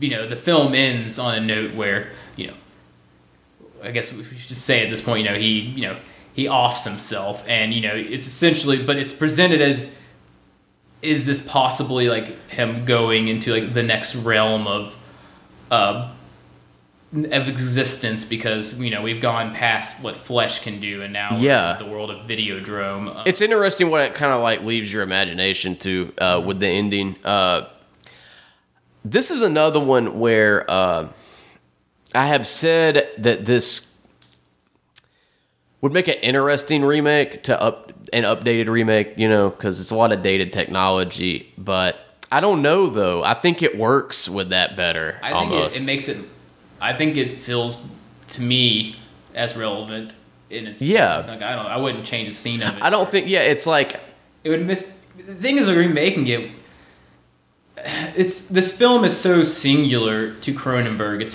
the film ends on a note where I guess we should say at this point he offs himself, and it's essentially, but it's presented as, is this possibly like him going into like the next realm of existence, because we've gone past what flesh can do, and now we're in the world of Videodrome. It's interesting what it kind of like leaves your imagination to with the ending. This is another one where I have said that this would make an interesting remake an updated remake, because it's a lot of dated technology. But I don't know though. I think it works with that better. I think it makes it. I think it feels to me as relevant in its like I wouldn't change a scene of it. I don't think it's like it would miss. The thing is, remaking it, this film is so singular to Cronenberg. It's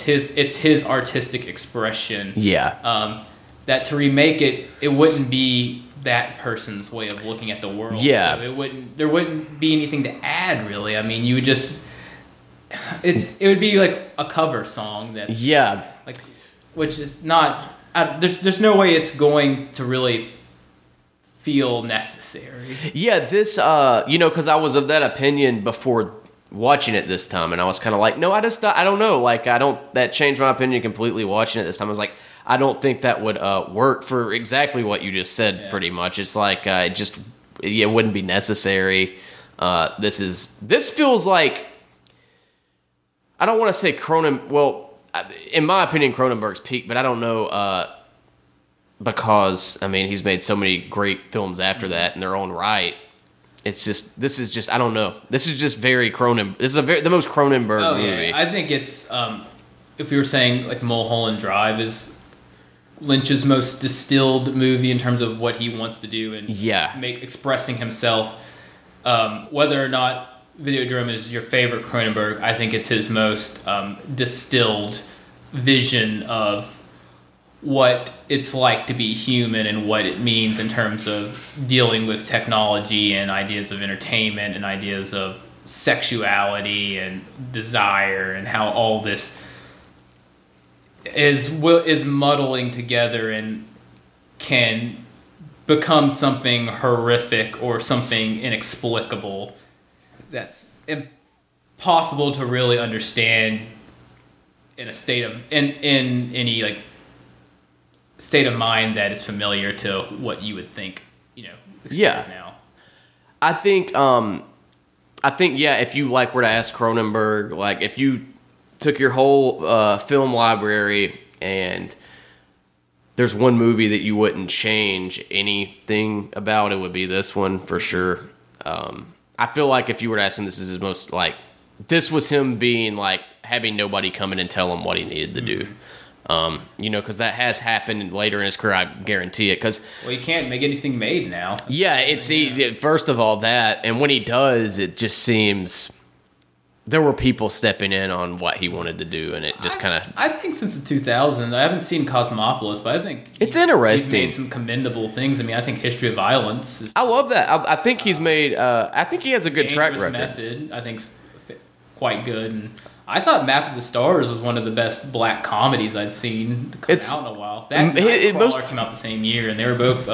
his artistic expression. Yeah. That to remake it, it wouldn't be that person's way of looking at the world. Yeah. So there wouldn't be anything to add really. I mean, you would just. It would be like a cover song that's which is not there's no way it's going to really feel necessary. Yeah, this because I was of that opinion before watching it this time, and I was kind of like, no, I don't know, like that changed my opinion completely watching it this time. I was like, I don't think that would work for exactly what you just said. Yeah. Pretty much, it's like it wouldn't be necessary. This feels like. I don't want to say in my opinion, Cronenberg's peak, but I don't know because, I mean, he's made so many great films after that in their own right. It's just, I don't know. This is just very Cronenberg. This is the most Cronenberg movie. Yeah. I think it's, if you were saying like Mulholland Drive is Lynch's most distilled movie in terms of what he wants to do and expressing himself, whether or not Videodrome is your favorite Cronenberg, I think it's his most distilled vision of what it's like to be human and what it means in terms of dealing with technology and ideas of entertainment and ideas of sexuality and desire, and how all this is muddling together and can become something horrific or something inexplicable. That's impossible to really understand in a state of in any like state of mind that is familiar to what you would think now. I think if you like were to ask Cronenberg, like if you took your whole film library and there's one movie that you wouldn't change anything about, it would be this one for sure. I feel like if you were to ask him, this is his most, like, this was him being, like, having nobody come in and tell him what he needed to do. Because that has happened later in his career, I guarantee it. Cause, well, he can't make anything made now. Yeah, first of all, that, and when he does, it just seems there were people stepping in on what he wanted to do, and it just kind of... I think since the 2000s, I haven't seen Cosmopolis, but I think... It's interesting. He's made some commendable things. I mean, I think History of Violence is... I love that. I think he's made... I think he has a good track record. Method, I think, quite good. And I thought Map of the Stars was one of the best black comedies I'd seen out in a while. That Nightcrawler came out the same year, and they were both...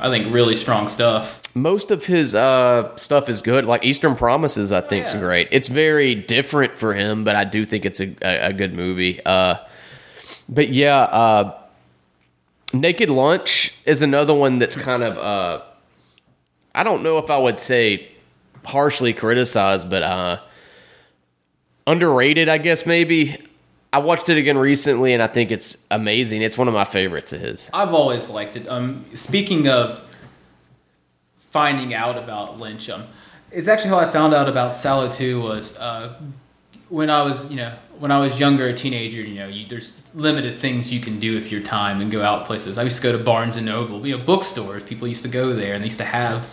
I think really strong stuff. Most of his stuff is good. Like Eastern Promises, I think is great. It's very different for him, but I do think it's a good movie. Naked Lunch is another one that's kind of I don't know if I would say harshly criticized, but underrated, I guess, maybe. I watched it again recently, and I think it's amazing. It's one of my favorites of his. I've always liked it. Speaking of finding out about Lynch, it's actually how I found out about Salo too. Was when I was younger, a teenager. There's limited things you can do with your time and go out places. I used to go to Barnes and Noble, bookstores. People used to go there, and they used to have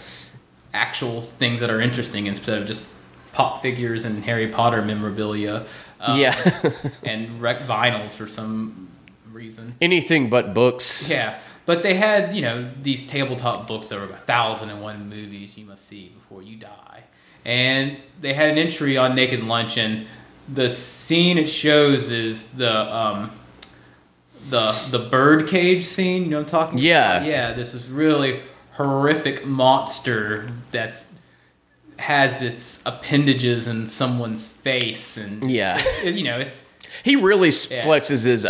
actual things that are interesting instead of just pop figures and Harry Potter memorabilia. And wreck vinyls for some reason. Anything but books. Yeah, but they had these tabletop books that were 1,001 movies you must see before you die, and they had an entry on Naked Lunch, and the scene it shows is the birdcage scene. You know what I'm talking about? Yeah. This is really horrific monster that's. Has its appendages in someone's face, and he really flexes his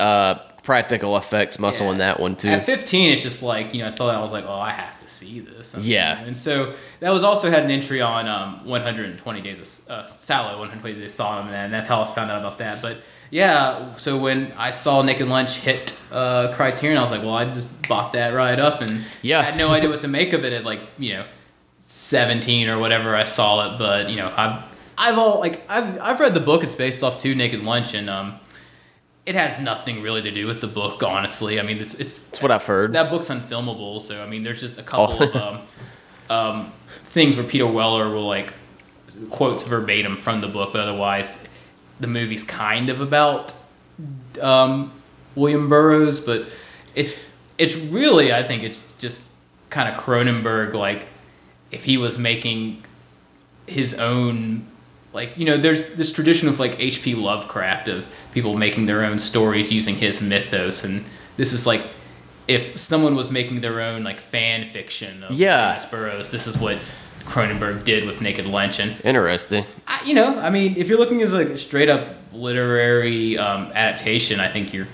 practical effects muscle in that one too. At 15, it's just like I saw that, I was like, oh, I have to see this. And so that was also had an entry on 120 Days of Salo, 120 Days of Sodom, and that's how I found out about that. But yeah, so when I saw Naked Lunch hit Criterion, I was like, well, I just bought that right up, and I had no idea what to make of it. At 17 or whatever I saw it, but I've read the book. It's based off to Naked Lunch, and it has nothing really to do with the book, honestly. I mean, it's what I've heard. That book's unfilmable, so I mean, there's just a couple of things where Peter Weller will quotes verbatim from the book, but otherwise, the movie's kind of about William Burroughs, but it's really, I think it's just kind of Cronenberg if he was making his own, there's this tradition of H.P. Lovecraft of people making their own stories using his mythos, and this is if someone was making their own fan fiction of Burroughs, this is what Cronenberg did with Naked Lunch. And interesting. If you're looking as a straight up literary adaptation, I think you're.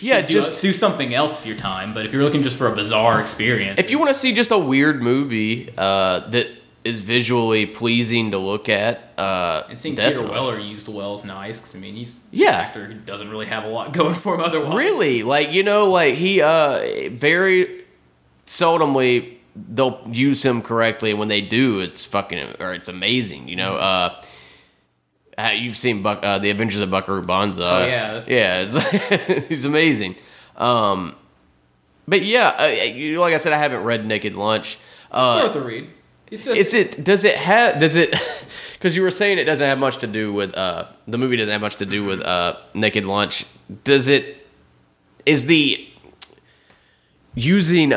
Yeah, just do something else for your time. But if you're looking just for a bizarre experience, if you want to see just a weird movie that is visually pleasing to look at, and seeing definitely. Peter Weller used well is nice because he's an actor who doesn't really have a lot going for him otherwise. Really, he very seldomly they'll use him correctly, and when they do, it's amazing. You've seen The Adventures of Buckaroo Banzai. Oh, yeah. He's amazing. But yeah, like I said, I haven't read Naked Lunch. It's worth a read. Because you were saying it doesn't have much to do with, the movie doesn't have much to do with Naked Lunch. Is using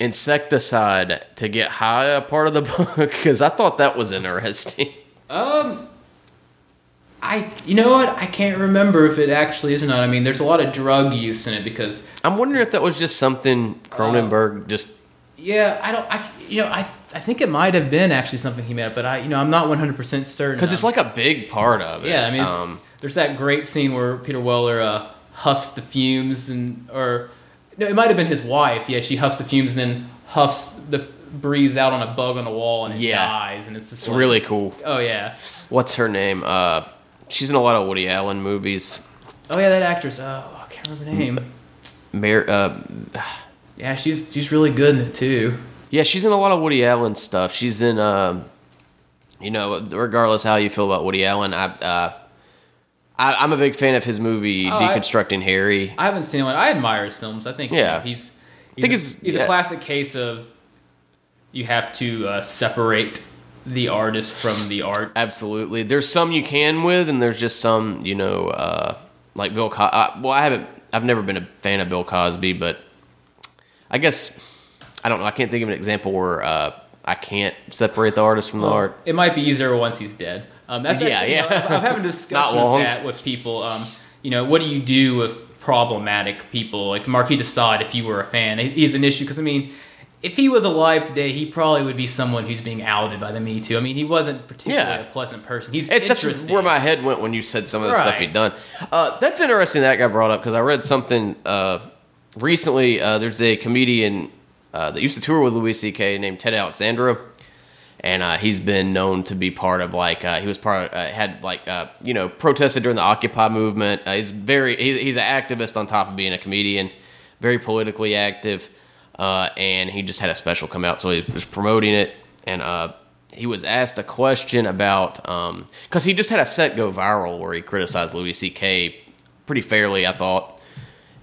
insecticide to get high a part of the book? Because I thought that was interesting. I can't remember if it actually is or not. I mean, there's a lot of drug use in it because I'm wondering if that was just something Cronenberg just. Yeah, I think it might have been actually something he made up, but I'm not 100% certain. Because it's a big part of it. Yeah, I mean, there's that great scene where Peter Weller huffs the fumes no, it might have been his wife. Yeah, she huffs the fumes and then huffs the breeze out on a bug on the wall and it dies, and it's really cool. Oh yeah, what's her name? She's in a lot of Woody Allen movies. Oh yeah, that actress. I can't remember her name. Yeah, she's really good in it too. Yeah, she's in a lot of Woody Allen stuff. She's in regardless how you feel about Woody Allen, I'm a big fan of his movie Deconstructing Harry. I haven't seen one. I admire his films. I think he's a classic case of. You have to separate the artist from the art. Absolutely. There's some you can with, and there's just some, like Bill Cosby. I've never been a fan of Bill Cosby, but I guess, I don't know, I can't think of an example where I can't separate the artist from the art. It might be easier once he's dead. I've having discussions with that with people. What do you do with problematic people? Like Marquis de Sade, if you were a fan, he's an issue, because, if he was alive today, he probably would be someone who's being outed by the Me Too. I mean, he wasn't particularly a pleasant person. He's interesting. That's where my head went when you said some of the stuff he'd done. That's interesting that guy brought up, because I read something recently. There's a comedian that used to tour with Louis C.K. named Ted Alexandro. And he's been known to be part of, like, he was part of, had, like, you know, protested during the Occupy movement. He's an activist on top of being a comedian, very politically active. And he just had a special come out, so he was promoting it. And he was asked a question about, because he just had a set go viral where he criticized Louis C.K. pretty fairly, I thought.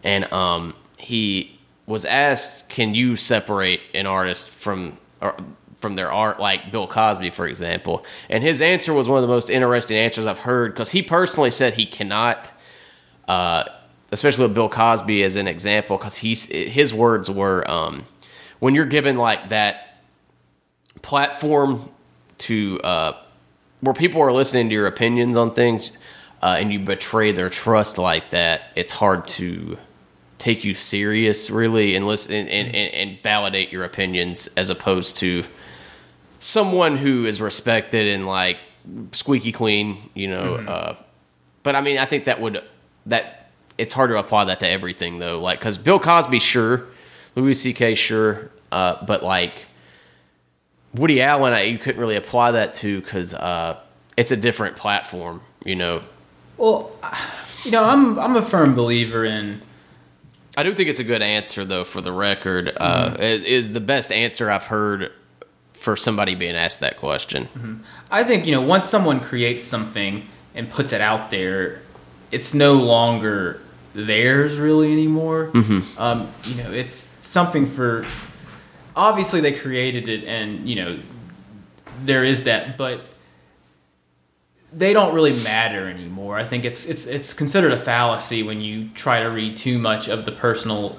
And he was asked, can you separate an artist from their art, like Bill Cosby, for example? And his answer was one of the most interesting answers I've heard, because he personally said he cannot, especially with Bill Cosby as an example, because his words were, when you're given like that platform to where people are listening to your opinions on things, and you betray their trust like that, it's hard to take you serious, really, and listen and validate your opinions, as opposed to someone who is respected and like squeaky clean, you know. Mm-hmm. But I mean, I think that it's hard to apply that to everything, though. Like, because Bill Cosby, sure, Louis C.K., sure, but like Woody Allen, you couldn't really apply that to, because it's a different platform, you know. Well, you know, I'm a firm believer in. I do think it's a good answer, though, for the record. It is the best answer I've heard for somebody being asked that question. Mm-hmm. I think, you know, once someone creates something and puts it out there, it's no longer theirs really anymore. Mm-hmm. You know, it's something for... Obviously, they created it, and, you know, there is that, but they don't really matter anymore. I think it's considered a fallacy when you try to read too much of the personal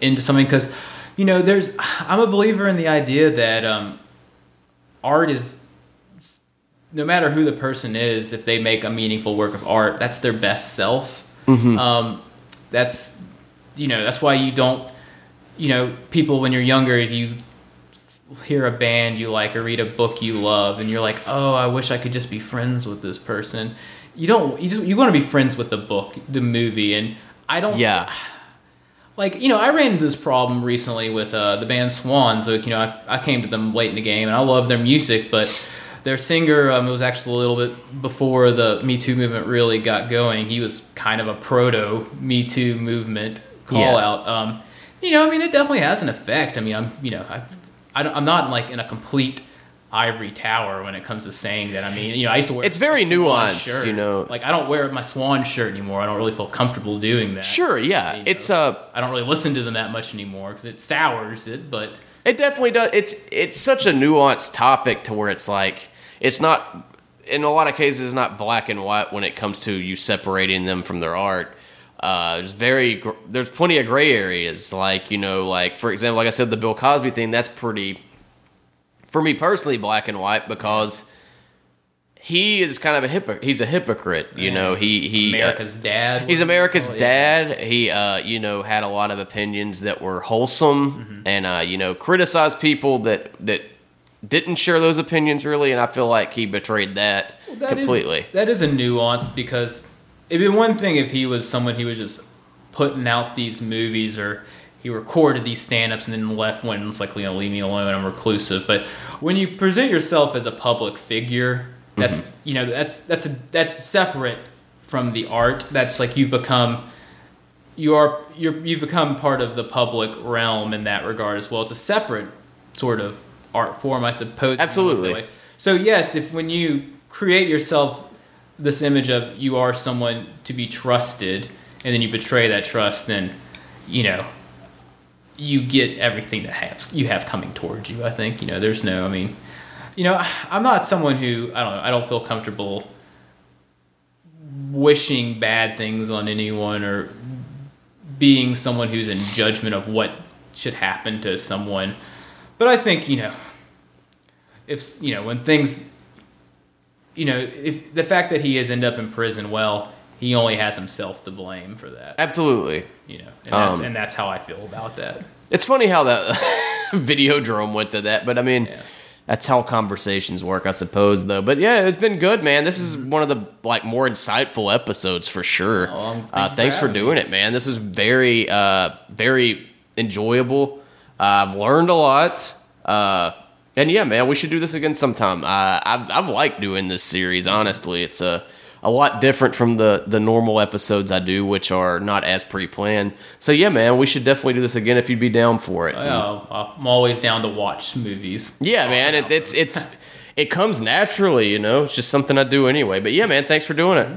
into something, because, you know, I'm a believer in the idea that art is, no matter who the person is, if they make a meaningful work of art, that's their best self. Mm-hmm. That's, you know, that's why you don't, you know, people when you're younger, if you hear a band you like or read a book you love and you're like, oh, I wish I could just be friends with this person, you want to be friends with the book, the movie. And I don't, yeah, like, you know, I ran into this problem recently with the band Swans. Like, you know, I came to them late in the game and I love their music, but their singer was actually a little bit before the Me Too movement really got going. He was kind of a proto Me Too movement call out. You know, I mean, it definitely has an effect. I mean, I'm not like in a complete ivory tower when it comes to saying that. I mean, you know, I used to wear... It's very nuanced, shirt. You know. Like, I don't wear my Swan shirt anymore. I don't really feel comfortable doing that. Sure, yeah. You know, it's I don't really listen to them that much anymore because it sours it, but... It definitely does. It's such a nuanced topic to where it's like... It's not... In a lot of cases, it's not black and white when it comes to you separating them from their art. There's plenty of gray areas, like, you know, like, for example, like I said, the Bill Cosby thing, that's pretty, for me personally, black and white, because he is kind of he's a hypocrite, you know, he America's dad. He's America's dad. He, you know, had a lot of opinions that were wholesome, mm-hmm. and, you know, criticized people that didn't share those opinions, really, and I feel like he betrayed that, completely. That is a nuance, because... It'd be one thing if he was someone who was just putting out these movies or he recorded these stand-ups and then left when it's like, you know, leave me alone, I'm reclusive. But when you present yourself as a public figure, that's, mm-hmm. you know, that's separate from the art. That's like you've become part of the public realm in that regard as well. It's a separate sort of art form, I suppose. Absolutely. So yes, if when you create yourself this image of you are someone to be trusted, and then you betray that trust, then, you know, you get everything that you have coming towards you, I think. You know, there's no, I mean, you know, I'm not someone who, I don't know, I don't feel comfortable wishing bad things on anyone or being someone who's in judgment of what should happen to someone. But I think, you know, if, you know, when things... You know, if the fact that he has ended up in prison, well, he only has himself to blame for that. Absolutely. You know, and that's how I feel about that. It's funny how that Videodrome went to that, but I mean, that's how conversations work, I suppose, though. But yeah, it's been good, man. This is one of the like more insightful episodes for sure. Thanks for doing it, man. This was very, very enjoyable. I've learned a lot. And yeah, man, we should do this again sometime. I've liked doing this series, honestly. It's a lot different from the normal episodes I do, which are not as pre-planned. So yeah, man, we should definitely do this again if you'd be down for it. I'm always down to watch movies. Yeah, man, it comes naturally, you know. It's just something I do anyway. But yeah, man, thanks for doing it.